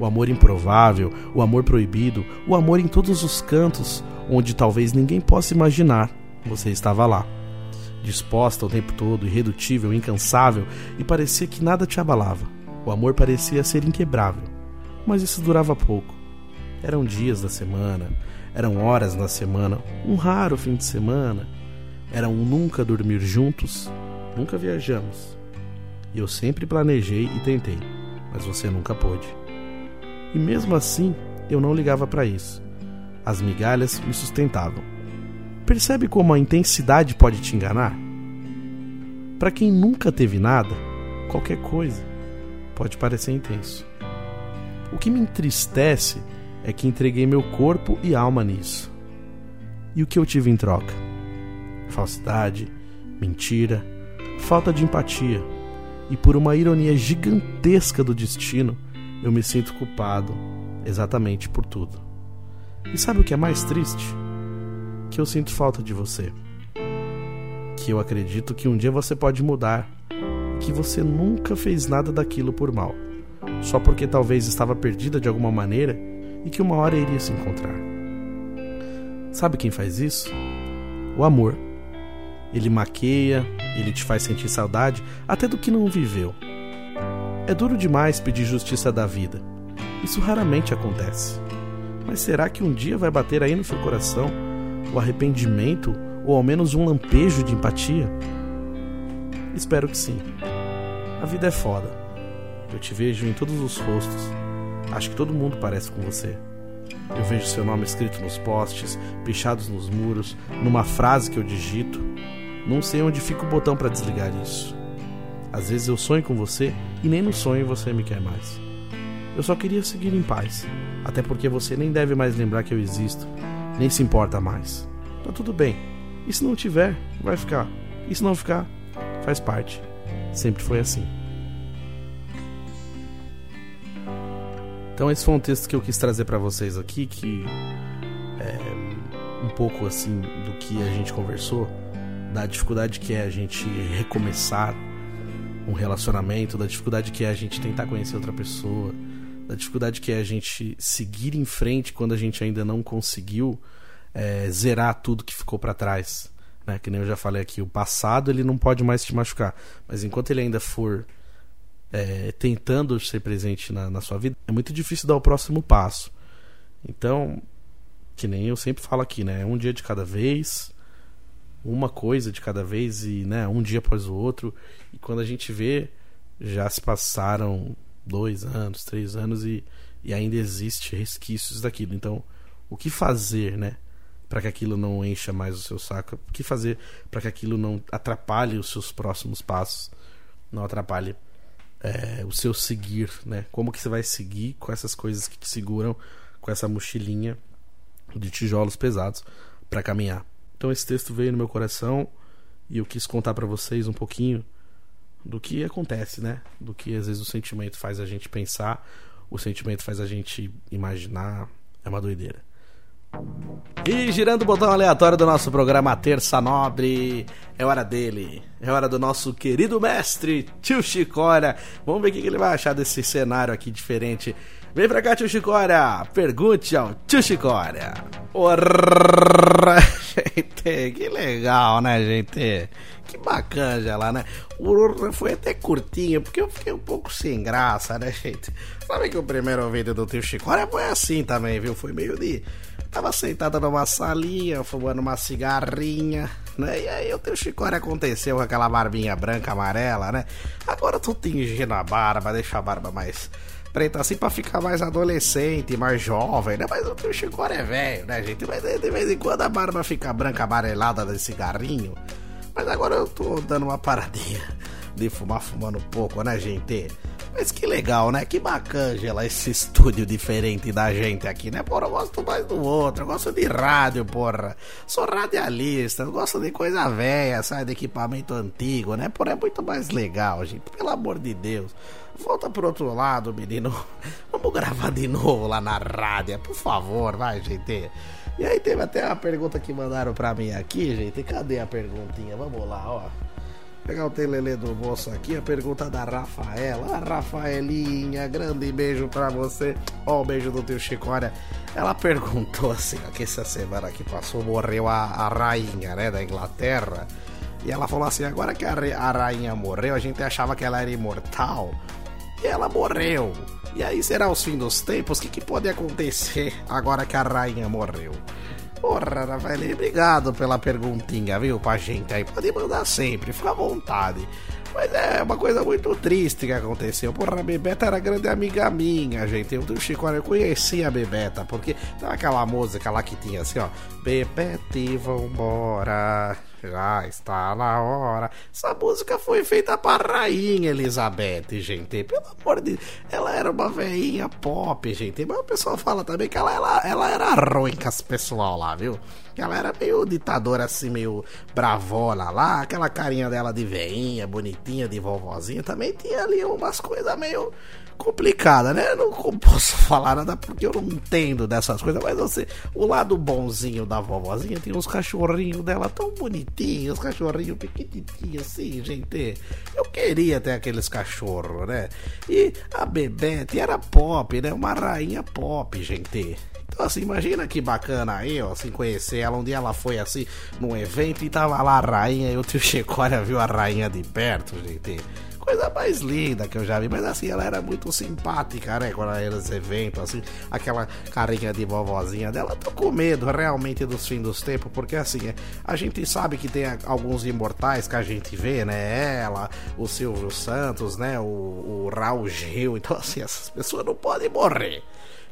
O amor improvável, o amor proibido, o amor em todos os cantos, onde talvez ninguém possa imaginar, você estava lá. Disposta o tempo todo, irredutível, incansável, e parecia que nada te abalava. O amor parecia ser inquebrável, mas isso durava pouco. Eram dias da semana, eram horas na semana, um raro fim de semana. Era um nunca dormir juntos, nunca viajamos. E eu sempre planejei e tentei, mas você nunca pôde. E mesmo assim, eu não ligava para isso. As migalhas me sustentavam. Percebe como a intensidade pode te enganar? Para quem nunca teve nada, qualquer coisa pode parecer intenso. O que me entristece é que entreguei meu corpo e alma nisso. E o que eu tive em troca? Falsidade, mentira, falta de empatia. E por uma ironia gigantesca do destino, eu me sinto culpado exatamente por tudo. E sabe o que é mais triste? Que eu sinto falta de você. Que eu acredito que um dia você pode mudar. Que você nunca fez nada daquilo por mal. Só porque talvez estava perdida de alguma maneira e que uma hora iria se encontrar. Sabe quem faz isso? O amor. Ele maqueia, ele te faz sentir saudade até do que não viveu. É duro demais pedir justiça da vida. Isso raramente acontece. Mas será que um dia vai bater aí no seu coração o arrependimento ou ao menos um lampejo de empatia? Espero que sim. A vida é foda. Eu te vejo em todos os rostos. Acho que todo mundo parece com você. Eu vejo seu nome escrito nos postes, pichados nos muros, numa frase que eu digito. Não sei onde fica o botão para desligar isso. Às vezes eu sonho com você e nem no sonho você me quer mais. Eu só queria seguir em paz, até porque você nem deve mais lembrar que eu existo, nem se importa mais. Tá tudo bem. E se não tiver, vai ficar. E se não ficar, faz parte. Sempre foi assim. Então esse foi um texto que eu quis trazer para vocês aqui, que é um pouco assim do que a gente conversou, da dificuldade que é a gente recomeçar um relacionamento, da dificuldade que é a gente tentar conhecer outra pessoa, da dificuldade que é a gente seguir em frente quando a gente ainda não conseguiu zerar tudo que ficou para trás, né? Que nem eu já falei aqui, o passado ele não pode mais te machucar, mas enquanto ele ainda for tentando ser presente na sua vida, é muito difícil dar o próximo passo. Então, que nem eu sempre falo aqui, né? Um dia de cada vez, uma coisa de cada vez, e né, um dia após o outro. E quando a gente vê, já se passaram 2 anos, 3 anos e ainda existe resquícios daquilo. Então, o que fazer, né, para que aquilo não encha mais o seu saco? O que fazer para que aquilo não atrapalhe os seus próximos passos? Não atrapalhe o seu seguir, né? Como que você vai seguir com essas coisas que te seguram, com essa mochilinha de tijolos pesados para caminhar. Então esse texto veio no meu coração e eu quis contar para vocês um pouquinho do que acontece, né? Do que às vezes o sentimento faz a gente pensar, o sentimento faz a gente imaginar. É uma doideira. E girando o botão aleatório do nosso programa Terça Nobre, é hora dele, é hora do nosso querido mestre Tio Chicória. Vamos ver o que ele vai achar desse cenário aqui diferente. Vem pra cá, Tio Chicória, pergunte ao Tio Chicória. Orra, gente, que legal, né, gente? Que bacana lá, né? Orra, foi até curtinho, porque eu fiquei um pouco sem graça, né, gente? Sabe que o primeiro vídeo do Tio Chicória foi assim também, viu? Foi meio de... Tava sentado numa salinha, fumando uma cigarrinha, né? E aí o Tio Chicória aconteceu com aquela barbinha branca, amarela, né? Agora eu tô tingindo a barba, deixa a barba mais preta assim pra ficar mais adolescente, mais jovem, né? Mas o Tio Chicória é velho, né, gente? Mas de vez em quando a barba fica branca, amarelada de cigarrinho. Mas agora eu tô dando uma paradinha de fumando um pouco, né, gente? Mas que legal, né? Que bacana esse estúdio diferente da gente aqui, né? Porra, eu gosto mais do outro, eu gosto de rádio, porra. Sou radialista, eu gosto de coisa velha, sabe? De equipamento antigo, né? Porra, é muito mais legal, gente. Pelo amor de Deus. Volta pro outro lado, menino. Vamos gravar de novo lá na rádio, por favor, vai, gente. E aí teve até uma pergunta que mandaram pra mim aqui, gente. Cadê a perguntinha? Vamos lá, ó. Pegar o telelê do bolso aqui, a pergunta da Rafaela. A Rafaelinha, grande beijo pra você. Ó, o beijo do Tio Chicória. Ela perguntou assim, ó, que essa semana que passou morreu a rainha, né, da Inglaterra. E ela falou assim, agora que a rainha morreu, a gente achava que ela era imortal. que ela morreu. E aí será os fim dos tempos? O que pode acontecer agora que a rainha morreu? Porra, Rafaela, obrigado pela perguntinha, viu, pra gente aí. Pode mandar sempre, fica à vontade. Mas é uma coisa muito triste que aconteceu. Porra, a Bebeta era grande amiga minha, gente. Eu, Tio Chicória, eu conhecia a Bebeta, porque tava aquela música lá que tinha assim, ó. Bebeta e vambora, já está na hora. Essa música foi feita pra rainha Elizabeth, gente. Pelo amor de Deus, ela era uma velhinha pop, gente. Mas o pessoal fala também que ela era ruim com as pessoal lá, viu? Ela era meio ditadora, assim, meio bravona lá. Aquela carinha dela de veinha, bonitinha, de vovozinha. Também tinha ali umas coisas meio complicadas, né? Eu não posso falar nada porque eu não entendo dessas coisas. Mas assim, o lado bonzinho da vovozinha tem uns cachorrinhos dela tão bonitinhos. Os cachorrinhos pequenininhos, assim, gente. Eu queria ter aqueles cachorros, né? E a Bebete era pop, né? Uma rainha pop, gente. Então, assim, imagina que bacana aí, ó, assim, conhecer ela. Um dia ela foi, assim, num evento e tava lá a rainha, e o Tio Chicória viu a rainha de perto, gente. Coisa mais linda que eu já vi, mas assim, ela era muito simpática, né, quando ela era nos eventos, assim, aquela carinha de vovozinha dela. Tô com medo, realmente, dos fins dos tempos, porque assim, a gente sabe que tem alguns imortais que a gente vê, né, ela, o Silvio Santos, né, o Raul Gil. Então, assim, essas pessoas não podem morrer.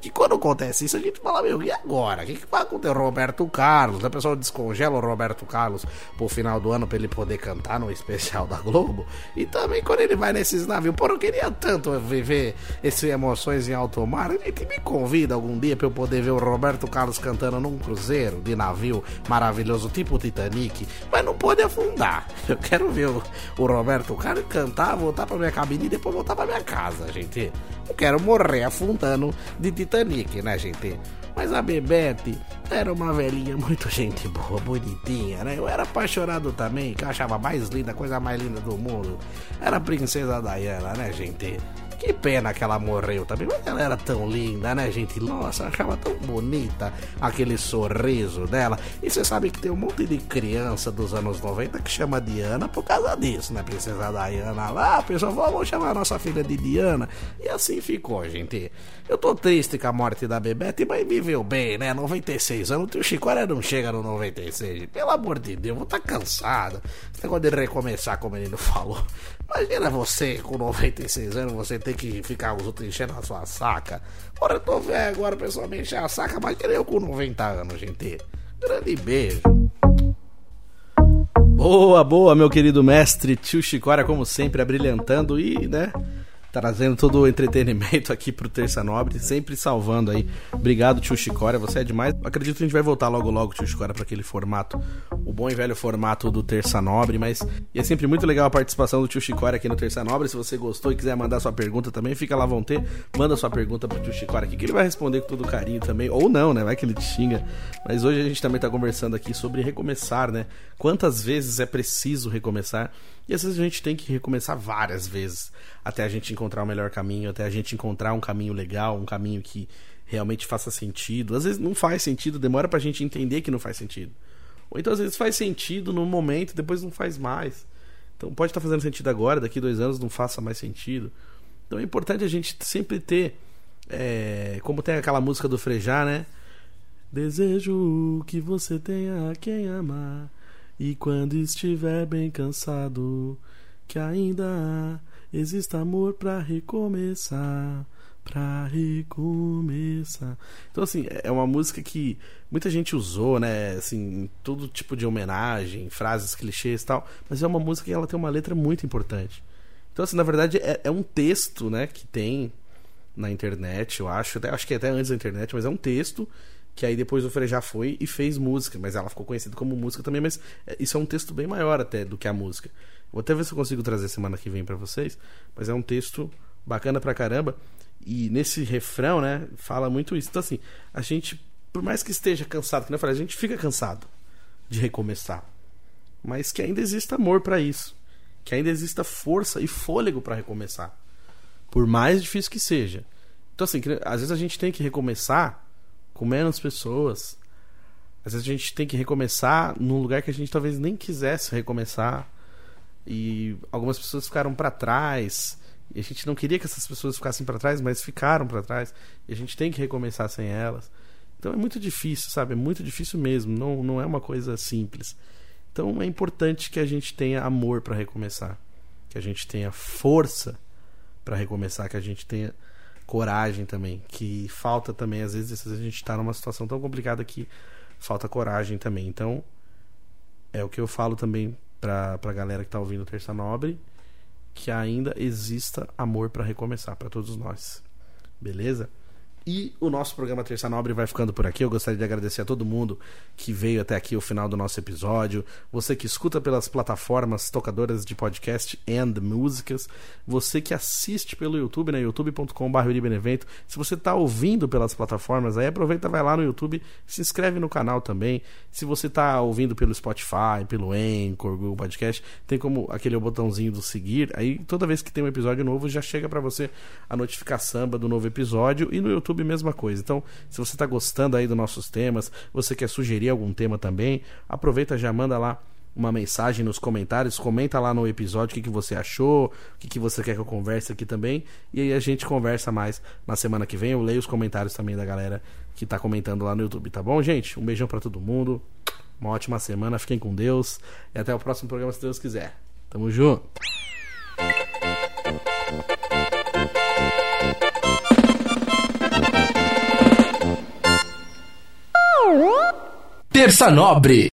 Que quando acontece isso, a gente fala, meu, e agora? O que vai acontecer? Roberto Carlos, a pessoa descongela o Roberto Carlos pro final do ano pra ele poder cantar no especial da Globo. E também quando ele vai nesses navios, pô, eu queria tanto viver essas emoções em alto mar. Ele me convida algum dia pra eu poder ver o Roberto Carlos cantando num cruzeiro de navio maravilhoso, tipo o Titanic, mas não pode afundar. Eu quero ver o Roberto Carlos cantar, voltar pra minha cabine e depois voltar pra minha casa, gente. Eu quero morrer afundando de Titanic, né, gente? Mas a Bebete era uma velhinha muito gente boa, bonitinha, né? Eu era apaixonado também, que eu achava mais linda, a coisa mais linda do mundo. Era a Princesa Diana, né, gente? Que pena que ela morreu também, mas ela era tão linda, né, gente? Nossa, eu achava tão bonita aquele sorriso dela. E você sabe que tem um monte de criança dos anos 90 que chama Diana por causa disso, né? Princesa Diana lá, pessoal, vamos chamar a nossa filha de Diana. E assim ficou, gente. Eu tô triste com a morte da Bebete, mas viveu bem, né? 96 anos, o Tio Chicória não chega no 96, gente. Pelo amor de Deus, vou tá cansado. Esse negócio de recomeçar, como ele não falou. Imagina você com 96 anos, você tem que ficar os outros enchendo a sua saca. Ora, eu tô velho agora, o pessoal me encher a saca, mas queria eu com 90 anos, gente. Grande beijo. Boa, boa, meu querido mestre Tio Chicória, como sempre, abrilhantando e, né, trazendo todo o entretenimento aqui pro Terça Nobre, sempre salvando aí. Obrigado, Tio Chicória, você é demais. Acredito que a gente vai voltar logo logo, Tio Chicória, pra aquele formato, o bom e velho formato do Terça Nobre, mas e é sempre muito legal a participação do Tio Chicória aqui no Terça Nobre. Se você gostou e quiser mandar sua pergunta também, fica lá à vontade, manda sua pergunta pro Tio Chicória aqui, que ele vai responder com todo carinho também, ou não, né, vai que ele te xinga. Mas hoje a gente também tá conversando aqui sobre recomeçar, né, quantas vezes é preciso recomeçar. E às vezes a gente tem que recomeçar várias vezes até a gente encontrar o melhor caminho, até a gente encontrar um caminho legal, um caminho que realmente faça sentido. Às vezes não faz sentido, demora pra gente entender que não faz sentido. Ou então às vezes faz sentido num momento, depois não faz mais. Então pode estar fazendo sentido agora, daqui 2 anos não faça mais sentido. Então é importante a gente sempre ter, como tem aquela música do Frejá, né? Desejo que você tenha quem amar. E quando estiver bem cansado, que ainda há, existe amor pra recomeçar, pra recomeçar. Então, assim, é uma música que muita gente usou, né, assim, todo tipo de homenagem, frases, clichês e tal, mas é uma música que ela tem uma letra muito importante. Então, assim, na verdade, é um texto, né, que tem na internet, eu acho que é até antes da internet, mas é um texto que aí depois o Frejá foi e fez música, mas ela ficou conhecida como música também, mas isso é um texto bem maior até do que a música. Vou até ver se eu consigo trazer semana que vem pra vocês, mas é um texto bacana pra caramba, e nesse refrão, né, fala muito isso. Então assim, a gente, por mais que esteja cansado, que nem eu falei, a gente fica cansado de recomeçar, mas que ainda exista amor pra isso, que ainda exista força e fôlego pra recomeçar, por mais difícil que seja. Então assim, às vezes a gente tem que recomeçar com menos pessoas. Às vezes a gente tem que recomeçar num lugar que a gente talvez nem quisesse recomeçar. E algumas pessoas ficaram pra trás. E a gente não queria que essas pessoas ficassem para trás, mas ficaram para trás. E a gente tem que recomeçar sem elas. Então é muito difícil, sabe? É muito difícil mesmo. Não é uma coisa simples. Então é importante que a gente tenha amor para recomeçar, que a gente tenha força para recomeçar, que a gente tenha coragem também, que falta também, às vezes a gente tá numa situação tão complicada que falta coragem também. Então é o que eu falo também pra galera que tá ouvindo o Terça Nobre, que ainda exista amor para recomeçar, para todos nós, beleza? E o nosso programa Terça Nobre vai ficando por aqui. Eu gostaria de agradecer a todo mundo que veio até aqui, o final do nosso episódio. Você que escuta pelas plataformas tocadoras de podcast and músicas. Você que assiste pelo YouTube, né? youtube.com/Euribenevento. Se você está ouvindo pelas plataformas, aí aproveita, vai lá no YouTube, se inscreve no canal também. Se você está ouvindo pelo Spotify, pelo Anchor, Google Podcast, tem como aquele botãozinho do seguir. Aí toda vez que tem um episódio novo, já chega para você a notificação do novo episódio. E no YouTube, mesma coisa. Então, se você está gostando aí dos nossos temas, você quer sugerir algum tema também, aproveita, já manda lá uma mensagem nos comentários, comenta lá no episódio o que você achou, o que você quer que eu converse aqui também, e aí a gente conversa mais na semana que vem. Eu leio os comentários também da galera que está comentando lá no YouTube, tá bom, gente? Um beijão para todo mundo, uma ótima semana, fiquem com Deus, e até o próximo programa, se Deus quiser. Tamo junto! Terça Nobre.